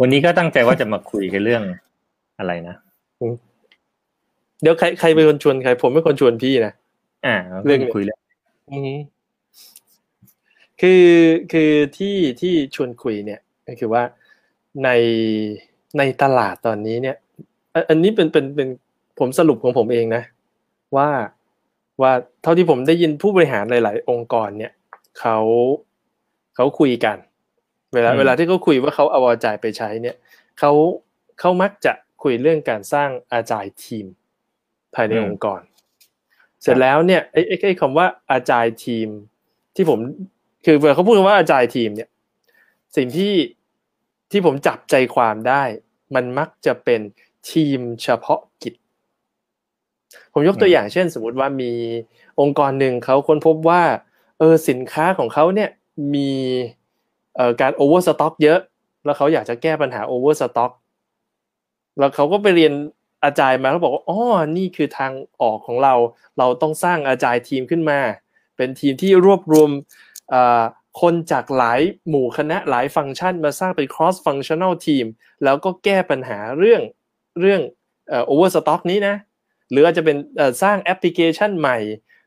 วันนี้ก็ตั้งใจว่าจะมาคุยกันเรื่องอะไรนะเดี๋ยวใครเป็นคนชวนใครผมเป็นคนชวนพี่นะเรื่องคุยแล้วคือที่ชวนคุยเนี่ยก็คือว่าในตลาดตอนนี้เนี่ยอันนี้เป็นผมสรุปของผมเองนะว่าเท่าที่ผมได้ยินผู้บริหารหลายๆองค์กรเนี่ยเขาคุยกันเวลาที่เขาคุยว่าเขาเอาใจไปใช้เนี่ยเขามักจะคุยเรื่องการสร้างอาจายทีมภายในองค์กรเสร็จแล้วเนี่ยไอ้คำว่าอาจายทีมที่ผมคือเวลาเขาพูดคำว่าอาจายทีมเนี่ยสิ่งที่ผมจับใจความได้มันมักจะเป็นทีมเฉพาะกิจผมยกตัวอย่างเช่นสมมุติว่ามีองค์กรหนึ่งเขาค้นพบว่าสินค้าของเขาเนี่ยมีการโอเวอร์สต็อกเยอะแล้วเขาอยากจะแก้ปัญหาโอเวอร์สต็อกแล้วเขาก็ไปเรียนอาจายมาแล้วบอกว่านี่คือทางออกของเราต้องสร้างอาจายทีมขึ้นมาเป็นทีมที่รวบรวมคนจากหลายหมู่คณะหลายฟังก์ชันมาสร้างเป็น cross functional team แล้วก็แก้ปัญหาเรื่องโอเวอร์สต็อกนี้นะหรืออาจจะเป็นสร้างแอปพลิเคชันใหม่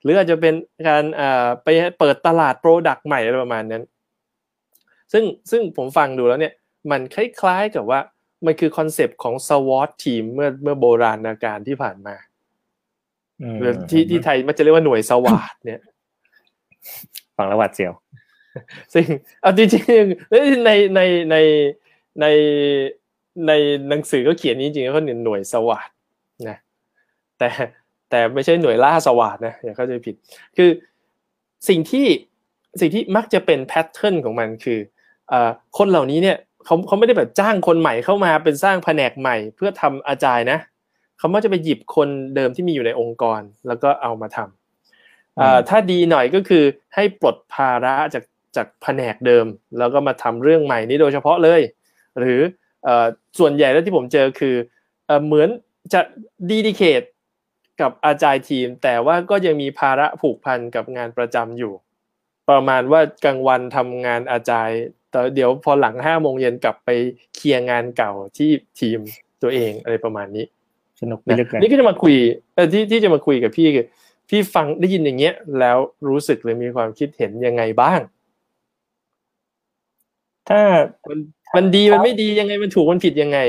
หรืออาจจะเป็นการไปเปิดตลาดโปรดักต์ใหม่อะไรประมาณนั้นซึ่งผมฟังดูแล้วเนี่ยมันคล้ายๆกับว่ามันคือคอนเซปต์ของ SWOT Team เมื่อโบราณกาลที่ผ่านมาที่ไทยมันจะเรียกว่าหน่วยสวาทเนี่ยฟังแล้วหวาดเสียวซึ่งเอาจริงๆในหนังสือก็เขียนจริงๆเขาหน่วยสวาทนะแต่ไม่ใช่หน่วยล่าสวาทนะอย่าเข้าใจผิดคือสิ่งที่มักจะเป็นแพทเทิร์นของมันคือคนเหล่านี้เนี่ยเขาไม่ได้แบบจ้างคนใหม่เข้ามาเป็นสร้างแผนกใหม่เพื่อทำอาจายนะเขามักจะไปหยิบคนเดิมที่มีอยู่ในองค์กรแล้วก็เอามาทำถ้าดีหน่อยก็คือให้ปลดภาระจากแผนกเดิมแล้วก็มาทำเรื่องใหม่นี้โดยเฉพาะเลยหรือส่วนใหญ่แล้วที่ผมเจอคือเหมือนจะดีดิเคทกับอาจายทีมแต่ว่าก็ยังมีภาระผูกพันกับงานประจำอยู่ประมาณว่ากลางวันทำงานอาจายแต่เดี๋ยวพอหลัง 5:00 นกลับไปเคลียร์งานเก่าที่ทีมตัวเองอะไรประมาณนี้สนุกนะนี่ก็จะมาคุยที่จะมาคุยกับพี่คือพี่ฟังได้ยินอย่างเงี้ยแล้วรู้สึกหรือมีความคิดเห็นยังไงบ้างถ้ามันดีมันไม่ดียังไงมันถูกมันผิดยังไง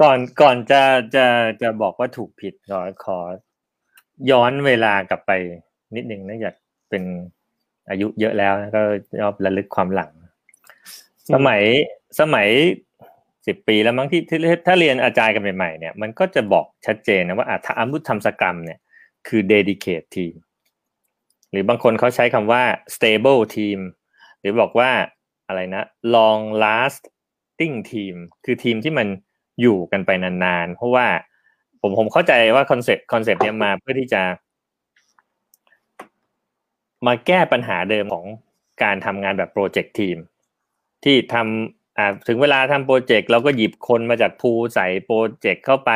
ก่อนจะบอกว่าถูกผิดขอย้อนเวลากลับไปนิดนึงนะอยากเป็นอายุเยอะแล้วก็ชอบระลึกความหลังสมัย10ปีแล้วมั้งที่ถ้าเรียนอาจารย์กันใหม่ๆเนี่ยมันก็จะบอกชัดเจนนะว่าถ้าอาวุธทำสกรรมเนี่ยคือ dedicate team หรือบางคนเขาใช้คำว่า stable team หรือบอกว่าอะไรนะ long lasting team คือทีมที่มันอยู่กันไปนานๆเพราะว่าผมเข้าใจว่าคอนเซ็ปต์เนี่ยมาเพื่อที่จะมาแก้ปัญหาเดิมของการทำงานแบบโปรเจกต์ทีมที่ทำถึงเวลาทำโปรเจกต์เราก็หยิบคนมาจากพูลใส่โปรเจกต์เข้าไป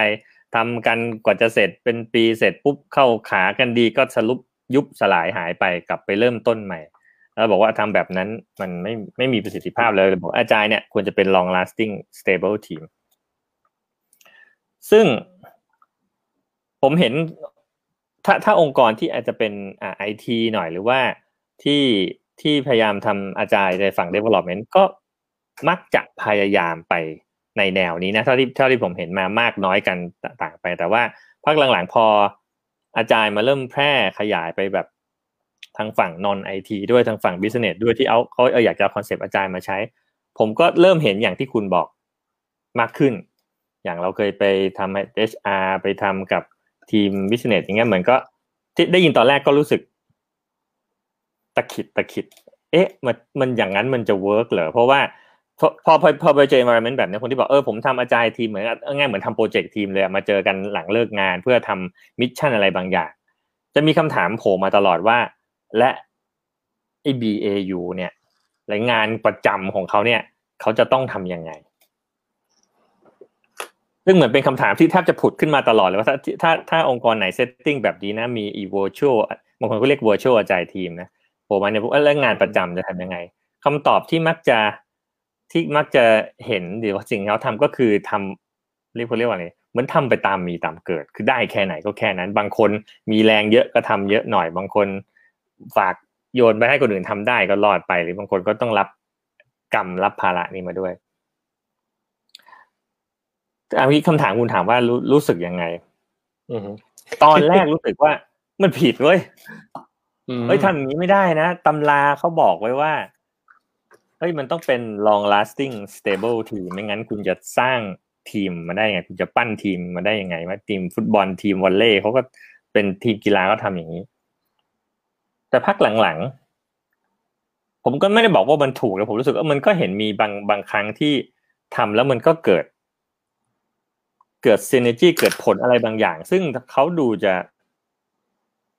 ทำกันกว่าจะเสร็จเป็นปีเสร็จปุ๊บเข้าขากันดีก็สรุปยุบสลายหายไปกลับไปเริ่มต้นใหม่แล้วบอกว่าทำแบบนั้นมันไม่มีประสิทธิภาพเลยบอกอาจารย์เนี่ยควรจะเป็น long lasting stable team ซึ่งผมเห็นถ้าองค์กรที่อาจจะเป็นIT หน่อยหรือว่าที่พยายามทำอาจายในฝั่ง development ก็มักจะพยายามไปในแนวนี้นะเท่าที่ผมเห็นมามากน้อยกันต่างไปแต่ว่าพักหลังๆพออาจายมาเริ่มแพร่ขยายไปแบบทางฝั่ง non IT ด้วยทางฝั่ง business ด้วยที่เขาอยากจะคอนเซปต์อาจายมาใช้ผมก็เริ่มเห็นอย่างที่คุณบอกมากขึ้นอย่างเราเคยไปทำ HR ไปทำกับทีมบิสเนสอย่างเงี้ยเหมือนก็ที่ได้ยินตอนแรกก็รู้สึกตะขิดเอ๊ะมันอย่างนั้นมันจะเวิร์กเหรอเพราะว่าพอไปเจอ environment แบบนี้คนที่บอกผมทำอาจายทีมเหมือนง่ายเหมือนทำโปรเจกต์ทีมเลยมาเจอกันหลังเลิกงานเพื่อทำมิชชั่นอะไรบางอย่างจะมีคำถามโผล่มาตลอดว่าและไอ้ BAU เนี่ยรายงานประจำของเขาเนี่ยเขาจะต้องทำยังไงซึ่งเหมือนเป็นคำถามที่แทบจะผุดขึ้นมาตลอดเลยว่าถ้าองค์กรไหนเซตติ้งแบบนี้นะมี virtual บางคนก็เรียก virtual อาจายทีมนะผมว่าเนี่ยพวกงานประจำจะทำยังไงคำตอบที่มักจะ ที่มักจะเห็นเดี๋ยวสิ่งที่เขาทำก็คือทำเรียกว่าอะไรเหมือนทำไปตามมีตามเกิดคือได้แค่ไหนก็แค่นั้นบางคนมีแรงเยอะก็ทำเยอะหน่อยบางคนฝากโยนไปให้คนอื่นทำได้ก็รอดไปหรือบางคนก็ต้องรับกรรมรับภาระนี้มาด้วยอันนี้คำถามคุณถามว่ารู้สึกยังไงตอนแรกรู้สึกว่ามันผิดเว้ยทำอย่างนี้ไม่ได้นะตำราเขาบอกไว้ว่าเฮ้ยมันต้องเป็น long lasting stable team ไม่งั้นคุณจะสร้างทีมมาได้ยังไงคุณจะปั้นทีมมาได้ยังไงว่าทีมฟุตบอลทีมวอลเลย์เขาก็เป็นทีมกีฬาก็ทำอย่างนี้แต่พักหลังๆผมก็ไม่ได้บอกว่ามันถูกแล้วผมรู้สึกว่ามันก็เห็นมีบางครั้งที่ทำแล้วมันก็เกิด synergy เกิดผลอะไรบางอย่างซึ่งเขาดูจะ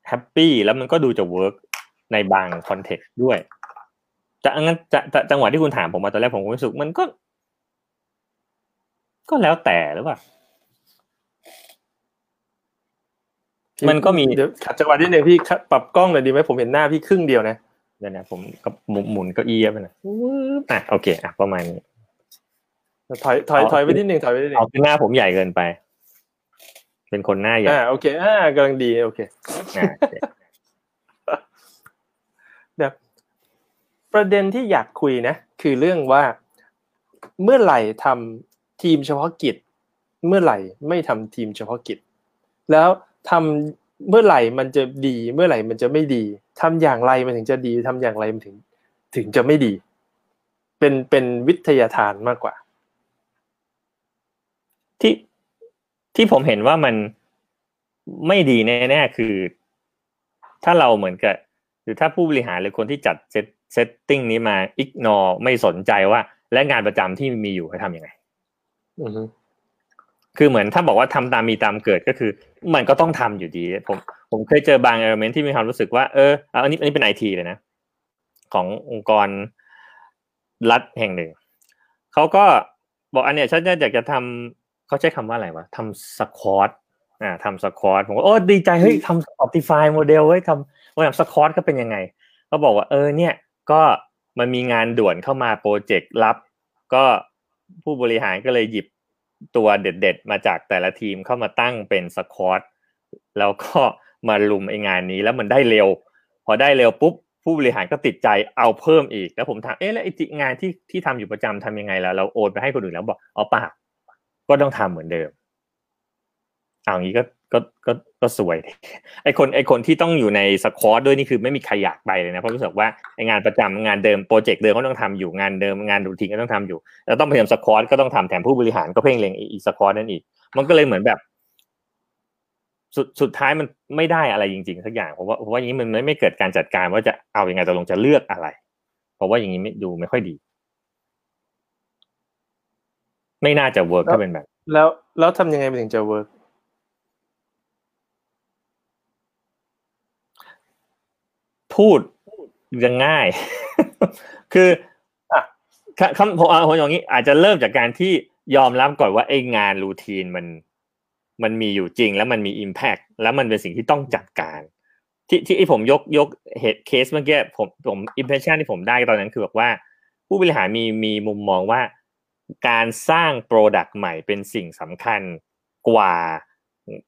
แฮปปี้แล้วมันก็ดูจะเวิร์กในบางคอนเทกต์ด้วยงั้นจังหวะที่คุณถามผมมาตอนแรกผมรู้สึกมันก็แล้วแต่หรือเปล่ามันก็มีขัดจังหวะนิดนึงพี่ปรับกล้องหน่อยดีไหมผมเห็นหน้าพี่ครึ่งเดียวนะเดี๋ยวนะผมหมุนเก้าอี้ไปหน่อยอ่ะโอเคอ่ะประมาณนี้ถอยไปนิดนึงเอาหน้าผมใหญ่เกินไปเป็นคนหน้าใหญ่โอเคกำลังดีโอเคแบบประเด็นที่อยากคุยนะคือเรื่องว่าเมื่อไหร่ทำทีมเฉพาะกิจเมื่อไหร่ไม่ทำทีมเฉพาะกิจแล้วทำเมื่อไหร่มันจะดีเมื่อไหร่มันจะไม่ดีทำอย่างไรมันถึงจะดีทำอย่างไรมันถึงจะไม่ดีเป็นวิทยาทานมากกว่าที่ผมเห็นว่ามันไม่ดีแน่ๆคือถ้าเราเหมือนกับหรือถ้าผู้บริหารหรือคนที่จัดเซตติ้งนี้มาอิกนอร์ไม่สนใจว่าและงานประจำที่มีอยู่ให้ทำยังไงคือเหมือนถ้าบอกว่าทำตามมีตามเกิดก็คือมันก็ต้องทำอยู่ดีผมเคยเจอบาง element ที่มีความรู้สึกว่าอันนี้เป็น IT เลยนะขององค์กรรัฐแห่งหนึ่งเขาก็บอกอันเนี้ยฉันอยากจะทำเขาใช้คำว่าอะไรวะทำสควอตทำสควอตผมก็โอ้ดีใจเฮ้ยทำ Optify โมเดลเฮ้ยทำสควอตก็เป็นยังไงเขาบอกว่าเนี่ยก็มันมีงานด่วนเข้ามาโปรเจกต์ลับก็ผู้บริหารก็เลยหยิบตัวเด็ดๆมาจากแต่ละทีมเข้ามาตั้งเป็นสควอตแล้วก็มาลุมไอ้งานนี้แล้วมันได้เร็วพอได้เร็วปุ๊บผู้บริหารก็ติดใจเอาเพิ่มอีกแล้วผมถามแล้วไอ้งานที่ทำอยู่ประจำทำยังไงล่ะเราโอนไปให้คนอื่นแล้วบอกเอาปากก็ต้องทำเหมือนเดิมเอางี้ก็สวยไอคนที่ต้องอยู่ในสควอตด้วยนี่คือไม่มีใครอยากไปเลยนะเพราะรู้สึกว่าไองานประจำงานเดิมโปรเจกต์เดิมก็ต้องทำอยู่งานเดิมงานรูทีนก็ต้องทำอยู่แล้วต้องไปทำสควอตก็ต้องทำแถมผู้บริหารก็เพ่งเล็งอีสควอตนั่นอีกมันก็เลยเหมือนแบบสุดท้ายมันไม่ได้อะไรจริงๆสักอย่างเพราะว่าอย่างนี้มันไม่เกิดการจัดการว่าจะเอายังไงตกลงจะเลือกอะไรเพราะว่าอย่างนี้ดูไม่ค่อยดีไม่น่าจะเวิร์กถ้าเป็นแบบแล้วทำยังไงมันถึงจะเวิร์กพูดยังง่าย คือคำอย่างนี้อาจจะเริ่มจากการที่ยอมรับก่อนว่าไอ้งานรูทีนมันมีอยู่จริงแล้วมันมี impact แล้วมันเป็นสิ่งที่ต้องจัดการที่ไอ้ผมยกเหตุเคสเมื่อกี้ผม impression ที่ผมได้ตอนนั้นคือแบบว่าผู้บริหารมีมุมมองว่าการสร้าง product ใหม่เป็นสิ่งสำคัญกว่า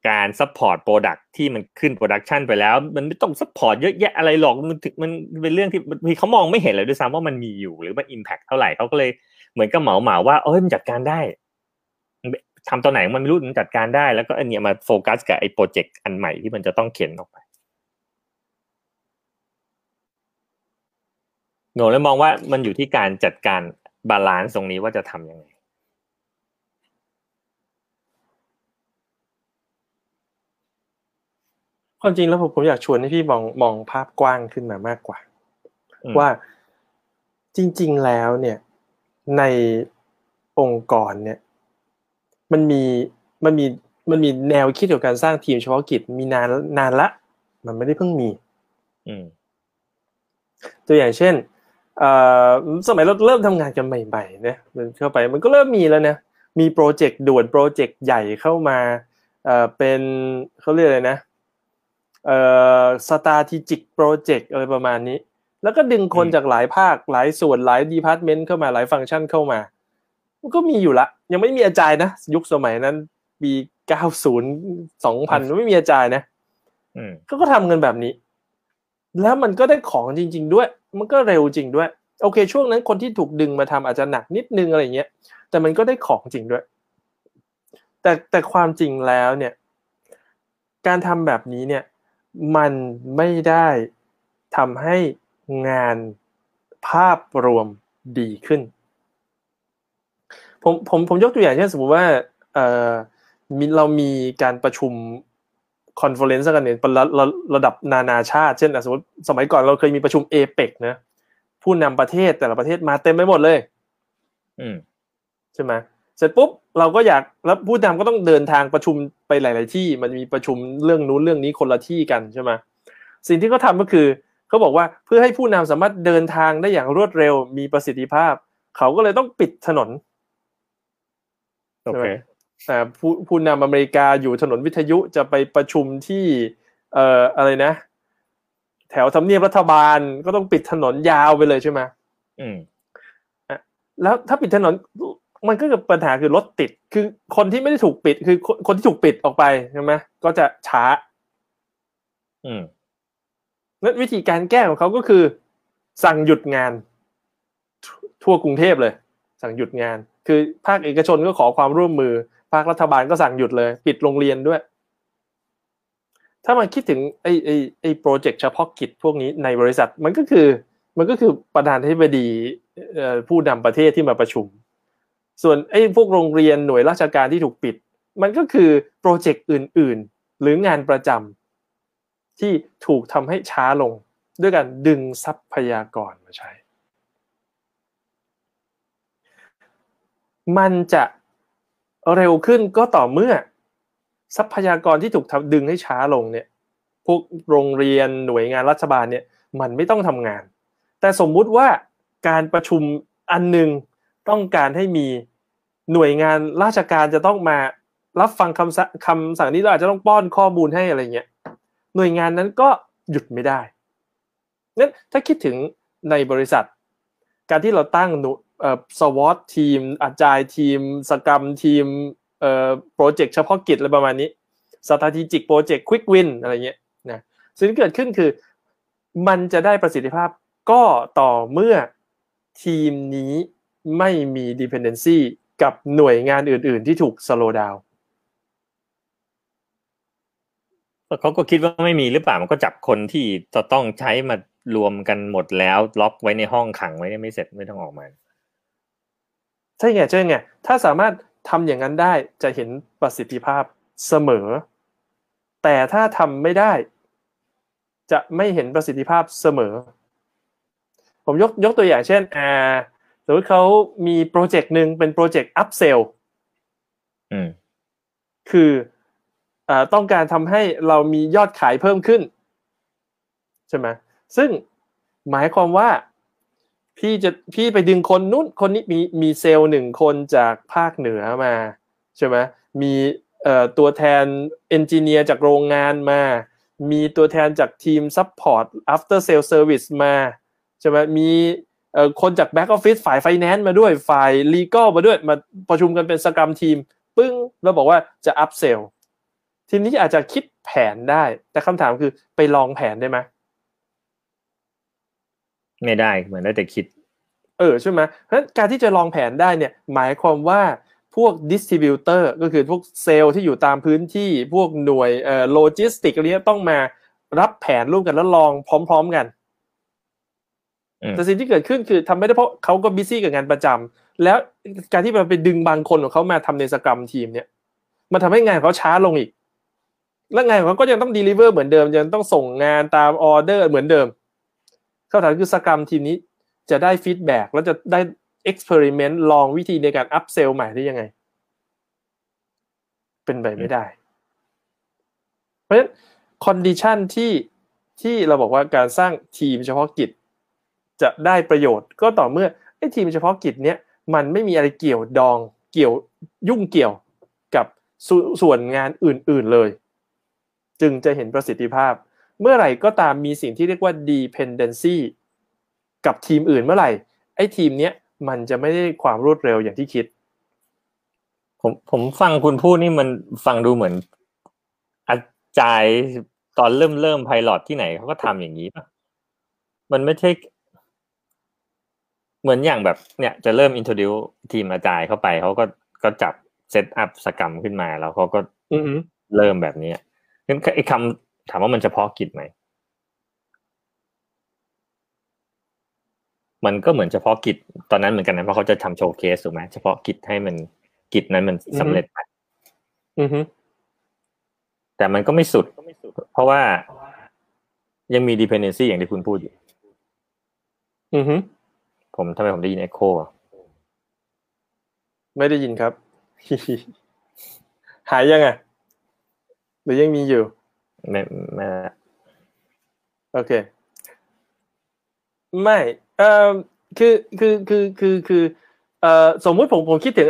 การ support product ที่มันขึ้น production ไปแล้วมันไม่ต้อง support เยอะแยะอะไรหรอกมันเป็นเรื่องที่เขามองไม่เห็นเลยด้วยซ้ำว่ามันมีอยู่หรือมัน impact เท่าไหร่เขาก็เลยเหมือนกับเหมาว่ามันจัดการได้ทำตอนไหนมันไม่รู้มันจัดการได้แล้วก็อันนี้มาโฟกัสกับไอ้โปรเจกต์อันใหม่ที่มันจะต้องเขียนออกไปโง่เลยมองว่ามันอยู่ที่การจัดการบาลานซ์ตรงนี้ว่าจะทำยังไงความจริงแล้วผมอยากชวนให้พี่มองภาพกว้างขึ้นมามากกว่าว่าจริงๆแล้วเนี่ยในองค์กรเนี่ยมันมีแนวคิดเกี่ยวกับการสร้างทีมเฉพาะกิจมีนานละมันไม่ได้เพิ่งมีตัวอย่างเช่นสมัยเราเริ่มทำงานกันใหม่ๆนะมันเข้าไปมันก็เริ่มมีแล้วนะมีโปรเจกต์ด่วนโปรเจกต์ใหญ่เข้ามาเป็นเขาเรียกอะไรนะstrategic project อะไรประมาณนี้ แล้วก็ดึงคนจากหลายภาคหลายส่วนหลายดีพาร์ตเมนต์เข้ามาหลายฟังก์ชันเข้ามามันก็มีอยู่ละยังไม่มีอาจารย์นะยุคสมัยนั้นปี90 2000ไม่มีอาจารย์นะก็ทำเงินแบบนี้แล้วมันก็ได้ของจริงๆด้วยมันก็เร็วจริงด้วยโอเคช่วงนั้นคนที่ถูกดึงมาทำอาจจะหนักนิดนึงอะไรเงี้ยแต่มันก็ได้ของจริงด้วยแต่ความจริงแล้วเนี่ยการทำแบบนี้เนี่ยมันไม่ได้ทำให้งานภาพรวมดีขึ้นผมยกตัวอย่างเช่นสมมุติว่าเรามีการประชุมคอนเฟอเรนซ์กันเนี่ยระดับนานาชาติเช่นสมมติสมัยก่อนเราเคยมีประชุม APEC นะผู้นำประเทศแต่ละประเทศมาเต็มไปหมดเลยใช่ไหมเสร็จปุ๊บเราก็อยากแล้วผู้นำก็ต้องเดินทางประชุมไปหลายๆที่มันมีประชุมเรื่องนู้นเรื่องนี้คนละที่กันใช่ไหมสิ่งที่เขาทำก็คือเขาบอกว่าเพื่อให้ผู้นำสามารถเดินทางได้อย่างรวดเร็วมีประสิทธิภาพเขาก็เลยต้องปิดถนนokay. แต่ผู้นำอเมริกาอยู่ถนนวิทยุจะไปประชุมที่อะไรนะแถวทำเนียบรัฐบาลก็ต้องปิดถนนยาวไปเลยใช่ไหมแล้วถ้าปิดถนนมันก็เกิดปัญหาคือรถติดคือคนที่ไม่ได้ถูกปิดคือคนที่ถูกปิดออกไปใช่ไหมก็จะช้านั้นวิธีการแก้ของเขาก็คือสั่งหยุดงานทั่วกรุงเทพเลยสั่งหยุดงานคือภาคเอกชนก็ขอความร่วมมือภาครัฐบาลก็สั่งหยุดเลยปิดโรงเรียนด้วยถ้ามันคิดถึงไอ้โปรเจกต์เฉพาะกิจพวกนี้ในบริษัทมันก็คือประธานาธิบดีผู้นำประเทศที่มาประชุมส่วนไอ้พวกโรงเรียนหน่วยราชการที่ถูกปิดมันก็คือโปรเจกต์อื่นๆหรืองานประจำที่ถูกทำให้ช้าลงด้วยการดึงทรัพยากรมาใช้มันจะเร็วขึ้นก็ต่อเมื่อทรัพยากรที่ถูกดึงให้ช้าลงเนี่ยพวกโรงเรียนหน่วยงานรัฐบาลเนี่ยมันไม่ต้องทำงานแต่สมมุติว่าการประชุมอันนึงต้องการให้มีหน่วยงานราชการจะต้องมารับฟังคำสั่งนี้เราอาจจะต้องป้อนข้อมูลให้อะไรเงี้ยหน่วยงานนั้นก็หยุดไม่ได้นั้นถ้าคิดถึงในบริษัทการที่เราตั้งSWAT ทีมอาจารย์ทีมสกรัมทีมโปรเจกต์เฉพาะกิจอะไรประมาณนี้ strategic project quick win อะไรเงี้ยนะสิ่งที่เกิดขึ้นคือมันจะได้ประสิทธิภาพก็ต่อเมื่อทีมนี้ไม่มี dependency กับหน่วยงานอื่นๆที่ถูก slow down เขาก็คิดว่าไม่มีหรือเปล่ามันก็จับคนที่จะต้องใช้มารวมกันหมดแล้วล็อกไว้ในห้องขังไว้ไม่เสร็จไม่ต้องออกมาใช่ไงถ้าสามารถทำอย่างนั้นได้จะเห็นประสิทธิภาพเสมอแต่ถ้าทำไม่ได้จะไม่เห็นประสิทธิภาพเสมอผมยกตัวอย่างเช่นสมมติเขามีโปรเจกต์หนึ่งเป็นโปรเจกต์อัพเซลคือต้องการทำให้เรามียอดขายเพิ่มขึ้นใช่ไหมซึ่งหมายความว่าพี่ไปดึงคนนู้นคนนี้มีเซลล์หนึ่งคนจากภาคเหนือมาใช่ไหมมีตัวแทนเอนจิเนียร์จากโรงงานมามีตัวแทนจากทีมซัพพอร์ตอัฟเตอร์เซลล์เซอร์วิสมาใช่ไหมมีคนจากแบ็คออฟฟิศฝ่ายไฟแนนซ์มาด้วยฝ่ายลีกัลมาด้วยมาประชุมกันเป็นสกรัมทีมปึ้งแล้วบอกว่าจะอัพเซลล์ทีมนี้อาจจะคิดแผนได้แต่คำถามคือไปลองแผนได้ไหมไม่ได้เหมือนได้แต่คิดใช่ไหมเพราะฉะนั้นการที่จะลองแผนได้เนี่ยหมายความว่าพวกดิสทริบิวเตอร์ก็คือพวกเซลล์ที่อยู่ตามพื้นที่พวกหน่วยโลจิสติกอะไรเนี่ยต้องมารับแผนร่วมกันแล้วลองพร้อมๆกันแต่สิ่งที่เกิดขึ้นคือทำไม่ได้เพราะเขาก็บิซี่กับงานประจำแล้วการที่เราไปดึงบางคนของเขามาทำในสกรัมทีมเนี่ยมันทำให้งานเขาช้าลงอีกและงานของเขาก็ยังต้องเดลิเวอร์เหมือนเดิมยังต้องส่งงานตามออเดอร์เหมือนเดิมคำถามคือสกรัมทีมนี้จะได้ฟีดแบ็กแล้วจะได้เอ็กซ์เพริเมนต์ลองวิธีในการอัพเซลล์ใหม่ได้ยังไงเป็นไปไม่ได้เพราะฉะนั้นคอนดิชันที่เราบอกว่าการสร้างทีมเฉพาะกิจจะได้ประโยชน์ก็ต่อเมื่อไอ้ทีมเฉพาะกิจเนี้ยมันไม่มีอะไรเกี่ยวดองเกี่ยวยุ่งเกี่ยวกับส่วนงานอื่นๆเลยจึงจะเห็นประสิทธิภาพเมื่อไหร่ก็ตามมีสิ่งที่เรียกว่า dependency กับทีมอื่นเมื่อไหร่ไอ้ทีมเนี้ยมันจะไม่ได้ความรวดเร็วอย่างที่คิดผมฟังคุณพูดนี่มันฟังดูเหมือนอาจารย์ตอนเริ่มไพลอตที่ไหนเขาก็ทำอย่างนี้ป่ะมันไม่ใช่เหมือนอย่างแบบเนี่ยจะเริ่ม introduce ทีมอาจารย์เข้าไปเขาก็จับเซตอัพสกรรมขึ้นมาแล้วเขาก็เริ่มแบบนี้งั้นไอ้คำถามว่ามันเฉพาะกิจไหมมันก็เหมือนเฉพาะกิจตอนนั้นเหมือนกันนะเพราะเขาจะทำโชว์เคสถูกไหมเฉพาะกิจให้มันกิจนั้นมันสำเร็จไปแต่มันก็ไม่สุดเพราะว่ายังมี dependency อย่างที่คุณพูดอยู่ผมทำไมผมได้ยิน echo ไม่ได้ยินครับ หายยังไงหรือยังมีอยู่ไม่โอเคไม่คือสมมุติผมคิดถึง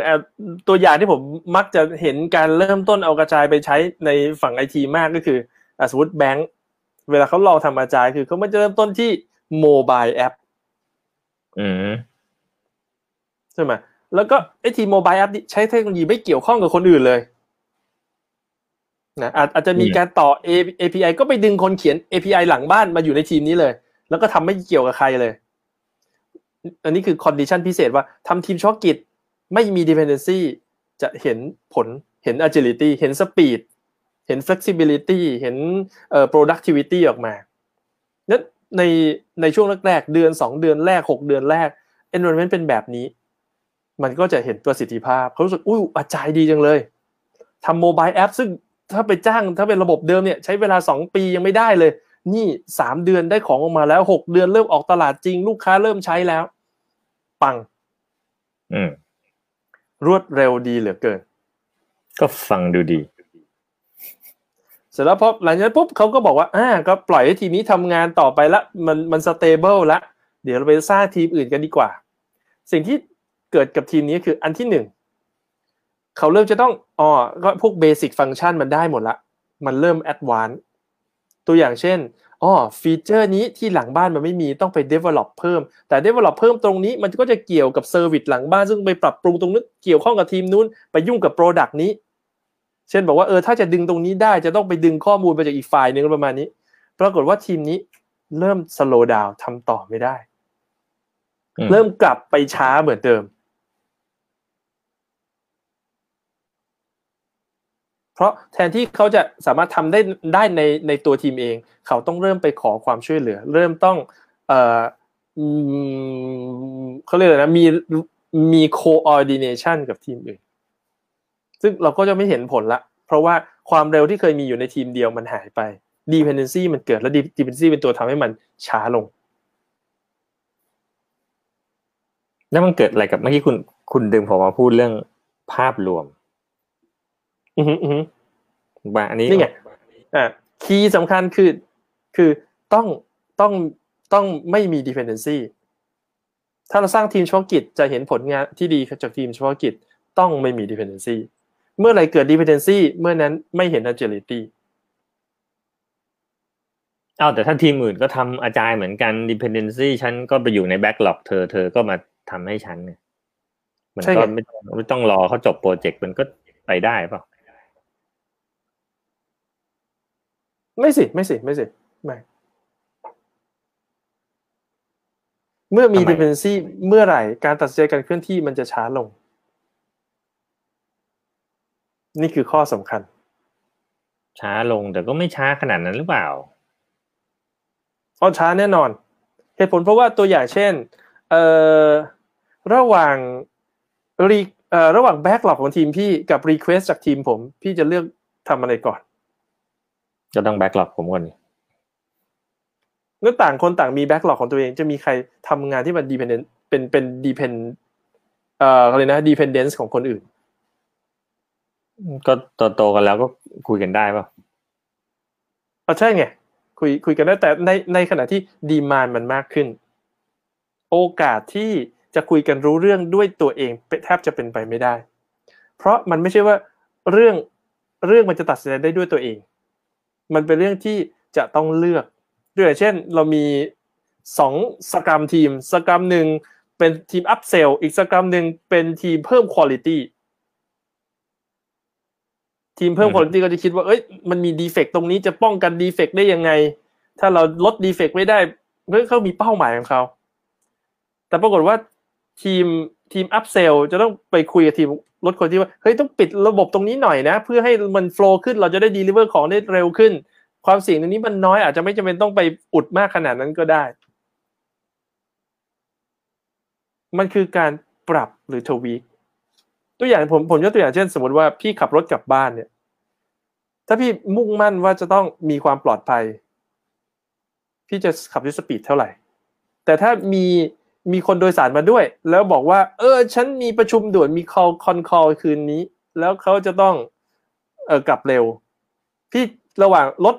ตัวอย่างที่ผมมักจะเห็นการเริ่มต้นเอากระจายไปใช้ในฝั่ง IT มากก็คือสมมุติแบงค์เวลาเขาลองทำกระจายคือเขาไม่จะเริ่มต้นที่โมบายแอปใช่ไหมแล้วก็ไอ้ทีโมบายแอปนี่ใช้เทคโนโลยีไม่เกี่ยวข้องกับคนอื่นเลยนะอาจจะมีการต่อ API ก็ไปดึงคนเขียน API หลังบ้านมาอยู่ในทีมนี้เลยแล้วก็ทำไม่เกี่ยวกับใครเลยอันนี้คือคอนดิชันพิเศษว่าทำทีมเฉพาะกิจไม่มี dependency จะเห็นผลเห็น agility เห็น speed เห็น flexibility เห็นproductivity ออกมานั้นในช่วงแรกๆเดือน2เดือนแรก6เดือนแรก environment เป็นแบบนี้มันก็จะเห็นประสิทธิภาพเขารู้สึกอุ้ยอาจารย์ดีจังเลยทำโมบายแอปซึ่งถ้าเป็นระบบเดิมเนี่ยใช้เวลา2ปียังไม่ได้เลยนี่3เดือนได้ของออกมาแล้ว6เดือนเริ่มออกตลาดจริงลูกค้าเริ่มใช้แล้วปังรวดเร็วดีเหลือเกินก็ฟังดูดีเสร็จแล้วพอหลังจากนั้นปุ๊บเขาก็บอกว่าก็ปล่อยให้ทีมนี้ทำงานต่อไปละมันสเตเบิลละเดี๋ยวเราไปสร้างทีมอื่นกันดีกว่าสิ่งที่เกิดกับทีมนี้คืออันที่1เขาเริ่มจะต้องก็พวกเบสิกฟังก์ชันมันได้หมดละมันเริ่มแอดวานซ์ตัวอย่างเช่นฟีเจอร์นี้ที่หลังบ้านมันไม่มีต้องไป develop เพิ่มแต่ develop เพิ่มตรงนี้มันก็จะเกี่ยวกับเซอร์วิสหลังบ้านซึ่งไปปรับปรุงตรงนั้นเกี่ยวข้องกับทีมนู้นไปยุ่งกับ product นี้เช่นบอกว่าถ้าจะดึงตรงนี้ได้จะต้องไปดึงข้อมูลมาจากอีกฝ่ายนึงประมาณนี้ปรากฏว่าทีมนี้เริ่ม slow down ทำต่อไม่ได้เริ่มกลับไปช้าเหมือนเดิมเพราะแทนที่เขาจะสามารถทำได้ในตัวทีมเองเขาต้องเริ่มไปขอความช่วยเหลือเริ่มต้องเขาเรียกอะไรนะมี coordination กับทีมอื่นซึ่งเราก็จะไม่เห็นผลละเพราะว่าความเร็วที่เคยมีอยู่ในทีมเดียวมันหายไป dependency มันเกิดและ dependency เป็นตัวทำให้มันช้าลงแล้วมันเกิดอะไรกับเมื่อกี้คุณดึงผมมาพูดเรื่องภาพรวมว่าอันนี้นี่ไงคีย์สำคัญคือต้องไม่มี dependency ถ้าเราสร้างทีมเฉพาะกิจจะเห็นผลงานที่ดีจากทีมเฉพาะกิจต้องไม่มี dependency เมื่อไหร่เกิด dependency เมื่อนั้นไม่เห็น agility แต่ถ้าทีมอื่นก็ทำอาจารย์เหมือนกัน dependency ฉันก็ไปอยู่ใน backlog เธอก็มาทำให้ฉันเนี่ยมันก็ไม่ต้องรอเขาจบโปรเจกต์มันก็ไปได้ป่ะไม่เมื่อมี dependency เมื่อไหร่การตัดสินใจการเคลื่อนที่มันจะช้าลงนี่คือข้อสำคัญช้าลงแต่ก็ไม่ช้าขนาดนั้นหรือเปล่าก็ช้าแน่นอนเหตุผลเพราะว่าตัวอย่างเช่นระหว่างแบ็กหลอกของทีมพี่กับรีเควสจากทีมผมพี่จะเลือกทำอะไรก่อนจะต้องแบ็กหลอกผมก่อนแล้วต่างคนต่างมีแบ็กหลอกของตัวเองจะมีใครทำงานที่มัน dependent เป็น depend อะไรนะ dependence ของคนอื่นก็โตๆกันแล้วก็คุยกันได้ป่ะใช่ไงคุยกันได้แต่ในขณะที่ demand มันมากขึ้นโอกาสที่จะคุยกันรู้เรื่องด้วยตัวเองแทบจะเป็นไปไม่ได้เพราะมันไม่ใช่ว่าเรื่องมันจะตัดสินใจได้ด้วยตัวเองมันเป็นเรื่องที่จะต้องเลือกด้วยเช่นเรามี 2สกรัมทีมสกรัมหนึ่งเป็นทีมอัพเซลอีกสกรัมหนึ่งเป็นทีมเพิ่มควอลิตี้ทีมเพิ่มควอลิตี้ก็จะคิดว่าเอ้ยมันมีดีเฟกต์ตรงนี้จะป้องกันดีเฟกต์ได้ยังไงถ้าเราลดดีเฟกต์ไม่ได้เขามีเป้าหมายของเขาแต่ปรากฏว่าทีมอัพเซลจะต้องไปคุยกับทีมลดคนที่ว่าเฮ้ยต้องปิดระบบตรงนี้หน่อยนะเพื่อให้มันโฟลว์ขึ้นเราจะได้ดีลิเวอร์ของได้เร็วขึ้นความเสี่ยงตรงนี้มันน้อยอาจจะไม่จำเป็นต้องไปอุดมากขนาดนั้นก็ได้มันคือการปรับหรือทวีคตัวอย่างผมยกตัวอย่างเช่นสมมติว่าพี่ขับรถกลับบ้านเนี่ยถ้าพี่มุ่งมั่นว่าจะต้องมีความปลอดภัยพี่จะขับด้วยสปีดเท่าไหร่แต่ถ้ามีคนโดยสารมาด้วยแล้วบอกว่าฉันมีประชุมด่วนมีคอนคอลคืนนี้แล้วเขาจะต้องกลับเร็วพี่ระหว่างรถ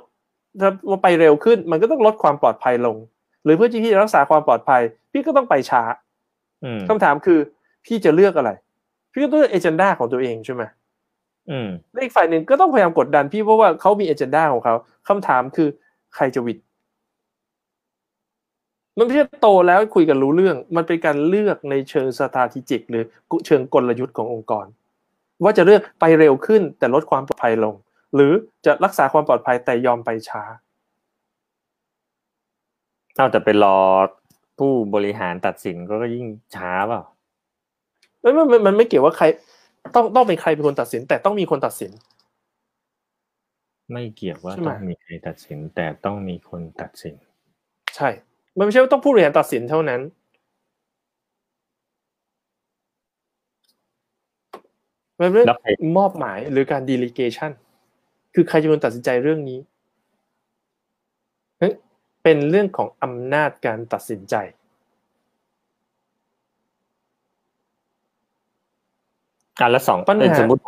ถ้าไปเร็วขึ้นมันก็ต้องลดความปลอดภัยลงหรือเพื่อที่พี่จะรักษาความปลอดภัยพี่ก็ต้องไปช้าคำถามคือพี่จะเลือกอะไรพี่ก็ต้องเลือกเอเจนดาของตัวเองใช่ไหมและอีกฝ่ายหนึ่งก็ต้องพยายามกดดันพี่เพราะว่าเขามีเอเจนดาของเขาคำถามคือใครจะวินมันไม่ใช่โตแล้วคุยกันรู้เรื่องมันเป็นการเลือกในเชิง strategic หรือเชิงกลยุทธ์ขององค์กรว่าจะเลือกไปเร็วขึ้นแต่ลดความปลอดภัยลงหรือจะรักษาความปลอดภัยแต่ยอมไปช้าเอาแต่ไปรอผู้บริหารตัดสินก็ยิ่งช้าเปล่ามันไม่เกี่ยวว่าใครต้องเป็นใครเป็นคนตัดสินแต่ต้องมีคนตัดสินไม่เกี่ยวว่าต้องมีใครตัดสินแต่ต้องมีคนตัดสินใช่มันไม่ใช่ว่าต้องผู้บริหารตัดสินเท่านั้นมันเป็นมอบหมายหรือการดีลิเกชันคือใครจะเป็นตัดสินใจเรื่องนี้เป็นเรื่องของอำนาจการตัดสินใจแล้วสองปัญหาสมมติ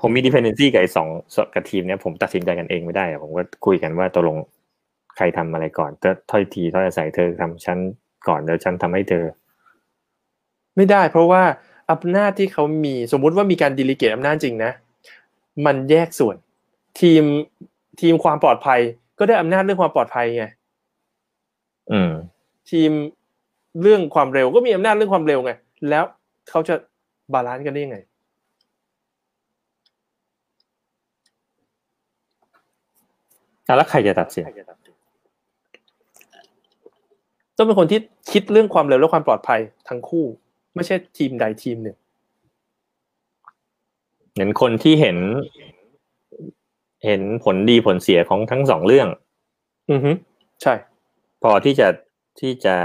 ผมมี dependency กับไอ้สองกับทีมเนี้ยผมตัดสินใจกันเองไม่ได้ผมก็คุยกันว่าตกลงใครทำอะไรก่อนถ้อยอาศัยเธอทำฉันก่อนแล้วฉันทำให้เธอไม่ได้เพราะว่าอำนาจที่เขามีสมมุติว่ามีการดีลิเกตอำนาจจริงนะมันแยกส่วนทีมความปลอดภัยก็ได้อำนาจเรื่องความปลอดภัยไงทีมเรื่องความเร็วก็มีอำนาจเรื่องความเร็วไงแล้วเขาจะบาลานซ์กันได้ยังไงแล้วใครจะตัดสินต้องเป็นคนที่คิดเรื่องความเร็วและความปลอดภัยทั้งคู่ไม่ใช่ทีมใดทีมหนึ่งเห็นคนที่เห็นผลดีผลเสียของทั้งสองเรื่องอือฮึใช่พอที่จะ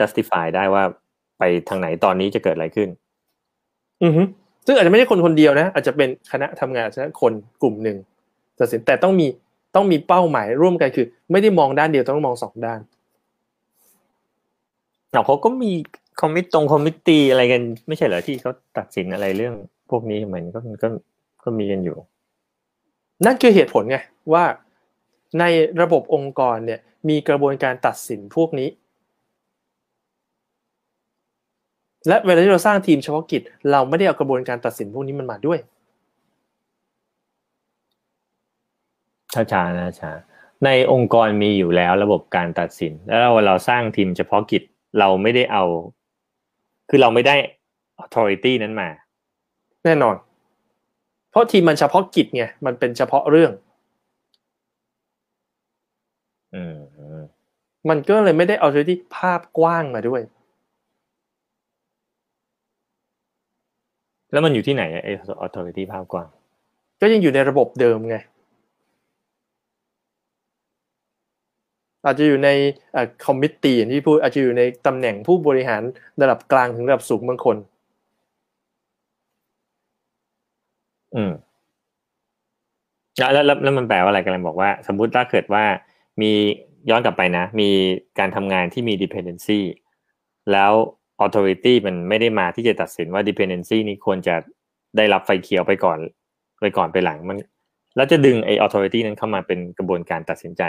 justify ได้ว่าไปทางไหนตอนนี้จะเกิดอะไรขึ้นอือฮึซึ่งอาจจะไม่ใช่คนคนเดียวนะอาจจะเป็นคณะทำงานคณะคนกลุ่มหนึ่งตัดสินแต่ต้องมีเป้าหมายร่วมกันคือไม่ได้มองด้านเดียวต้องมองสองด้านเขาก็มีคอมมิตี้อะไรกันไม่ใช่เหรอที่เขาตัดสินอะไรเรื่องพวกนี้เหมือนก็มีกันอยู่นั่นคือเหตุผลไงว่าในระบบองค์กรเนี่ยมีกระบวนการตัดสินพวกนี้และเวลาที่เราสร้างทีมเฉพาะกิจเราไม่ได้เอากระบวนการตัดสินพวกนี้มันมาด้วยช้าในองค์กรมีอยู่แล้วระบบการตัดสินแล้วเราสร้างทีมเฉพาะกิจเราไม่ได้เอาคือเราไม่ได้ authority นั้นมาแน่นอนเพราะทีมมันเฉพาะกิจไงมันเป็นเฉพาะเรื่องมันก็เลยไม่ได้ authority ภาพกว้างมาด้วยแล้วมันอยู่ที่ไหนไอ้ authority ภาพกว้างก็ยังอยู่ในระบบเดิมไงอาจจะอยู่ในคอมมิตตี้ที่พูดอาจจะอยู่ในตำแหน่งผู้บริหารระดับกลางถึงระดับสูงบางคนแล้วมันแปลว่าอะไรกันบอกว่าสมมุติถ้าเกิดว่ามีย้อนกลับไปนะมีการทำงานที่มี dependency แล้ว authority มันไม่ได้มาที่จะตัดสินว่า dependency นี้ควรจะได้รับไฟเขียวไปก่อนไปหลังมันแล้วจะดึงไอ้ authority นั้นเข้ามาเป็นกระบวนการตัดสินใจ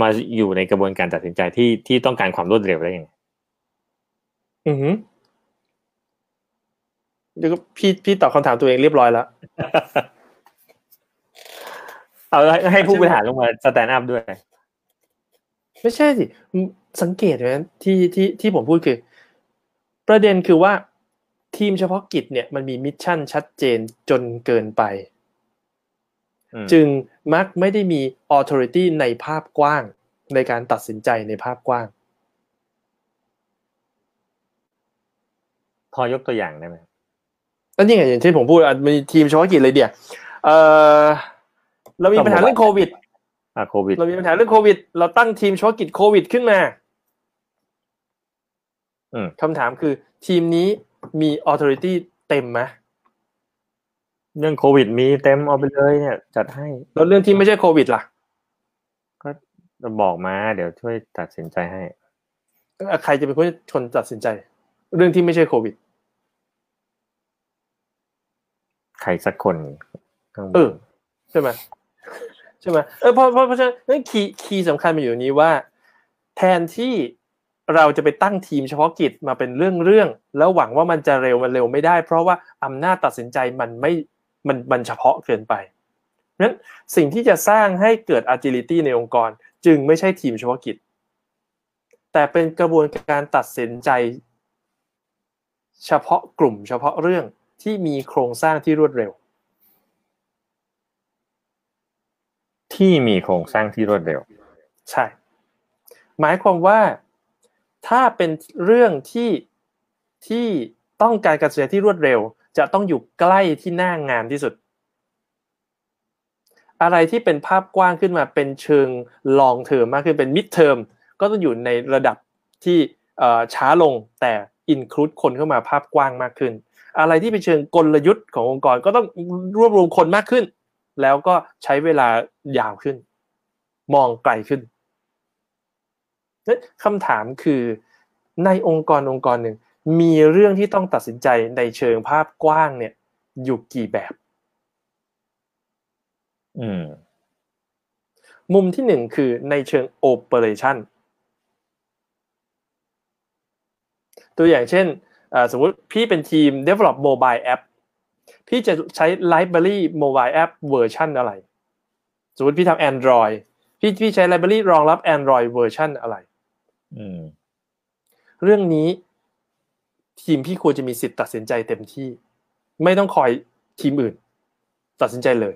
มาอยู่ในกระบวนการตัดสินใจที่ต้องการความรวดเร็วได้ยังไงอือหือเดี๋ยวก็พี่ตอบคำถามตัวเองเรียบร้อยแล้ว เอาให้ผู้บริหารลงมาสแตนด์อัพด้วยไม่ใช่สิ สังเกตนะที่ผมพูดคือประเด็นคือว่าทีมเฉพาะกิจเนี่ยมันมีมิชชั่นชัดเจนจนเกินไปจึงมักไม่ได้มีออโธริตี้ในภาพกว้างในการตัดสินใจในภาพกว้างพอยกตัวอย่างได้ไหมแล้วนี่ไงอย่างที่ผมพูดมีทีมเฉพาะกิจเลยเดียวเรามีปัญหาเรื่องโควิดเรามีปัญหาเรื่องโควิดเราตั้งทีมเฉพาะกิจโควิดขึ้นมาคำถามคือทีมนี้มีออโธริตี้เต็มไหมเรื่องโควิดมีเต็มเอาไปเลยเนี่ยจัดให้แล้วเรื่องที่ไม่ใช่โควิดล่ะก็บอกมาเดี๋ยวช่วยตัดสินใจให้ใครจะเป็นคนตัดสินใจเรื่องที่ไม่ใช่โควิดใครสักคนใช่ไหมใช่ไหมเพราะฉะนั้นคีย์สำคัญมันอยู่ตรงนี้ว่าแทนที่เราจะไปตั้งทีมเฉพาะกิจมาเป็นเรื่องแล้วหวังว่ามันจะเร็วไม่ได้เพราะว่าอำนาจตัดสินใจมันเฉพาะเกินไปนั้นสิ่งที่จะสร้างให้เกิด agility ในองค์กรจึงไม่ใช่ทีมเฉพาะกิจแต่เป็นกระบวนการตัดสินใจเฉพาะกลุ่มเฉพาะเรื่องที่มีโครงสร้างที่รวดเร็วใช่หมายความว่าถ้าเป็นเรื่องที่ต้องการการตัดสินใจที่รวดเร็วจะต้องอยู่ใกล้ที่หน้างานที่สุดอะไรที่เป็นภาพกว้างขึ้นมาเป็นเชิง long term มากขึ้นเป็น mid term ก็ต้องอยู่ในระดับที่ช้าลงแต่ include คนเข้ามาภาพกว้างมากขึ้นอะไรที่เป็นเชิงกลยุทธ์ขององค์กรก็ต้องรวบรวมคนมากขึ้นแล้วก็ใช้เวลายาวขึ้นมองไกลขึ้นคำถามคือในองค์กรหนึ่งมีเรื่องที่ต้องตัดสินใจในเชิงภาพกว้างเนี่ยอยู่กี่แบบมุมที่หนึ่งคือในเชิงโอเปอเรชั่นตัวอย่างเช่นสมมุติพี่เป็นทีม develop mobile app พี่จะใช้ library mobile app เวอร์ชันอะไรสมมุติพี่ทำ Androidพี่ใช้ library รองรับ Android เวอร์ชันอะไรเรื่องนี้ทีมพี่ควรจะมีสิทธิ์ตัดสินใจเต็มที่ไม่ต้องคอยทีมอื่นตัดสินใจเลย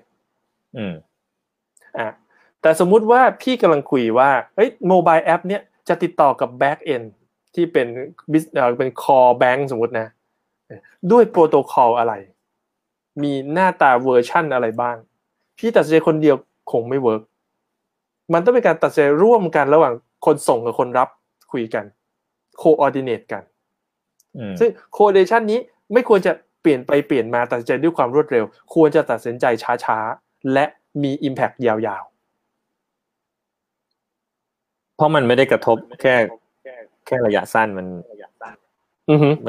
แต่สมมุติว่าพี่กำลังคุยว่าเฮ้ย mobile app เนี้ยจะติดต่อกับ back end ที่เป็น core bank สมมุตินะด้วยโปรโตคอลอะไรมีหน้าตาเวอร์ชันอะไรบ้างพี่ตัดสินใจคนเดียวคงไม่เวิร์กมันต้องเป็นการตัดสินใจร่วมกันระหว่างคนส่งกับคนรับคุยกันโคออร์ดิเนตกันซึ่งโคออร์ดิเนชันนี้ไม่ควรจะเปลี่ยนไปเปลี่ยนมาตัดสินใจด้วยความรวดเร็วควรจะตัดสินใจช้าๆและมี impact ยาวๆเพราะมันไม่ได้กระทบแค่ระยะสั้นมัน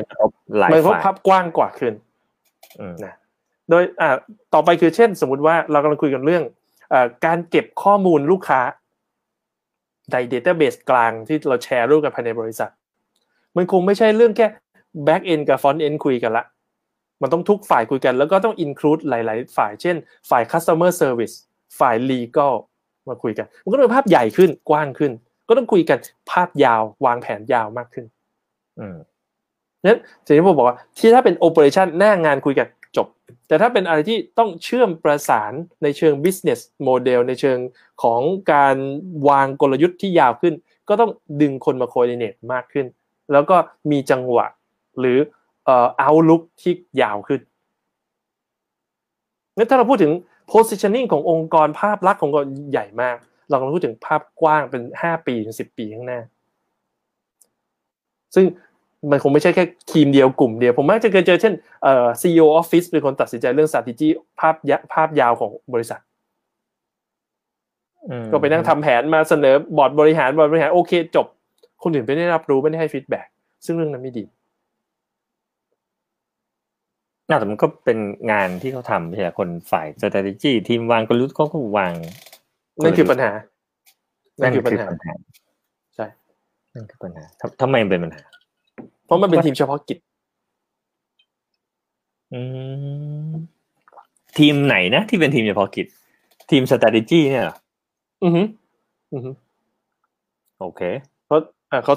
กระทบหลายฝ่ายมันภาพกว้างกว่าขึ้นนะโดยต่อไปคือเช่นสมมุติว่าเรากำลังคุยกันเรื่องการเก็บข้อมูลลูกค้าใน database กลางที่เราแชร์ร่วมกันภายในบริษัทมันคงไม่ใช่เรื่องแค่ back end กับ front end คุยกันละมันต้องทุกฝ่ายคุยกันแล้วก็ต้อง include หลายๆฝ่ายเช่นฝ่าย customer service ฝ่าย legal มาคุยกันมันก็เป็นภาพใหญ่ขึ้นกว้างขึ้นก็ต้องคุยกันภาพยาววางแผนยาวมากขึ้นนั้นสิ่งที่ผมบอกว่าที่ถ้าเป็น operation หน้างานคุยกันจบแต่ถ้าเป็นอะไรที่ต้องเชื่อมประสานในเชิง business model ในเชิงของการวางกลยุทธ์ที่ยาวขึ้นก็ต้องดึงคนมาcoordinateมากขึ้นแล้วก็มีจังหวะหรือoutlook ที่ยาวขึ้นงั้นถ้าเราพูดถึง positioning ขององค์กรภาพลักษณ์ขององค์กรใหญ่มากเรากำลังพูดถึงภาพกว้างเป็น5ปีถึง10ปีข้างหน้าซึ่งมันคงไม่ใช่แค่ทีมเดียวกลุ่มเดียวผมมักจะเคยเจอเช่นCEO Office เป็นคนตัดสินใจเรื่อง strategy ภาพยาวของบริษัทก็ไปนั่งทำแผนมาเสนอบอร์ดบริหารโอเคจบคนอื่นไม่ได้รับรู้ไม่ได้ให้ฟีดแบ็กซึ่งเรื่องนั้นไม่ดีแต่มันก็เป็นงานที่เขาทำแต่คนฝ่าย strategy ทีมวางกลยุทธ์ก็วางนั่นคือปัญหาใช่นั่นคือปัญหาทำไมเป็นปัญหาเพราะมันเป็นทีมเฉพาะกิจทีมไหนนะที่เป็นทีมเฉพาะกิจทีม strategy เนี่ยเหรอโอเคเพราะ เข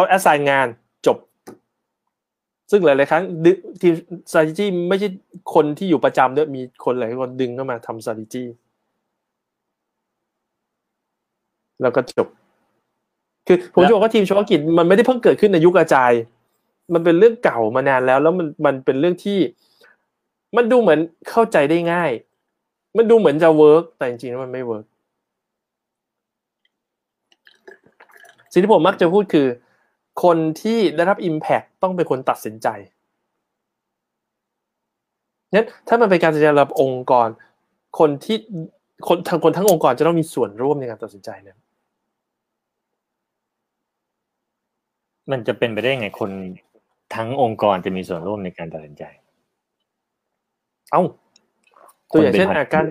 า assign งานจบซึ่งหลายๆครั้งทีม strategy ไม่ใช่คนที่อยู่ประจำด้วยมีคนหลายคนดึงเข้ามาทำ strategy แล้วก็จบคือผมจะบอกว่าทีมเฉพาะกิจมันไม่ได้เพิ่งเกิดขึ้นในยุคอาจารย์มันเป็นเรื่องเก่ามานานแล้วแล้วมันเป็นเรื่องที่มันดูเหมือนเข้าใจได้ง่ายมันดูเหมือนจะเวิร์กแต่จริงๆแล้วมันไม่เวิร์กสิ่งที่ผมมักจะพูดคือคนที่ได้รับ Impact ต้องเป็นคนตัดสินใจงั้นถ้ามันเป็นการตัดสินใจระดับองค์กรคนทั้งองค์กรจะต้องมีส่วนร่วมในการตัดสินใจนั้นมันจะเป็นไปได้ยังไงคนทั้งองค์กรจะมีส่วนร่วมในการตัดสินใจเอ้าตัวอย่างเช่นการ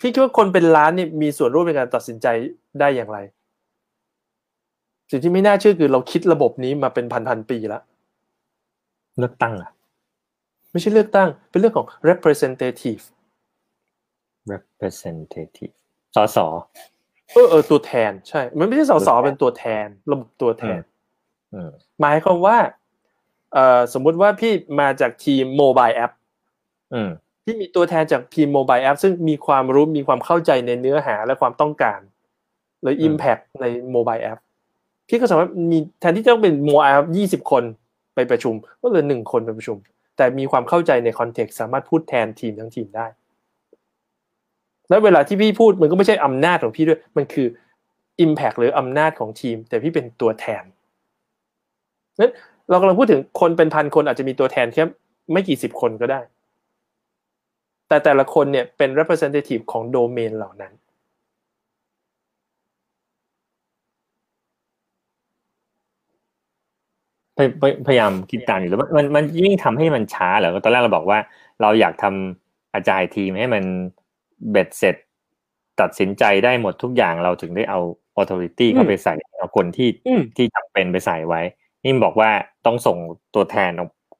พี่คิดว่าคนเป็นล้านเนี่ยมีส่วนร่วมในการตัดสินใจได้อย่างไรสิ่งที่ไม่น่าเชื่อคือเราคิดระบบนี้มาเป็นพันปีแล้วเลือกตั้งอะไม่ใช่เลือกตั้งเป็นเรื่องของ representative สสตัวแทนใช่มันไม่ใช่สสเป็นตัวแทนระบบตัวแทนหมายความว่าสมมุติว่าพี่มาจากทีม Mobile App ที่มีตัวแทนจากทีม Mobile App ซึ่งมีความรู้มีความเข้าใจในเนื้อหาและความต้องการหรือ Impact ใน Mobile App พี่ก็สามารถมีแทนที่จะต้องเป็น Mobile App 20คนไปประชุมก็เหลือ1คนไปประชุมแต่มีความเข้าใจในคอนเทกซ์สามารถพูดแทนทีมทั้งทีมได้และเวลาที่พี่พูดมันก็ไม่ใช่อำนาจของพี่ด้วยมันคือ Impact หรืออำนาจของทีมแต่พี่เป็นตัวแทนนั้นเรากำลังพูดถึงคนเป็นพันคนอาจจะมีตัวแทนแค่ไม่กี่สิบคนก็ได้แต่แต่ละคนเนี่ยเป็น representative ของโดเมนเหล่านั้นพยายามคิดตามอยู่แล้วมันยิ่งทำให้มันช้าเหรอตอนแรกเราบอกว่าเราอยากทำอาจารย์ทีมให้มันเบ็ดเสร็จตัดสินใจได้หมดทุกอย่างเราถึงได้เอา authority เข้าไปใส่เอาคนที่จำเป็นไปใส่ไว้นี่บอกว่าต้องส่งตัวแทน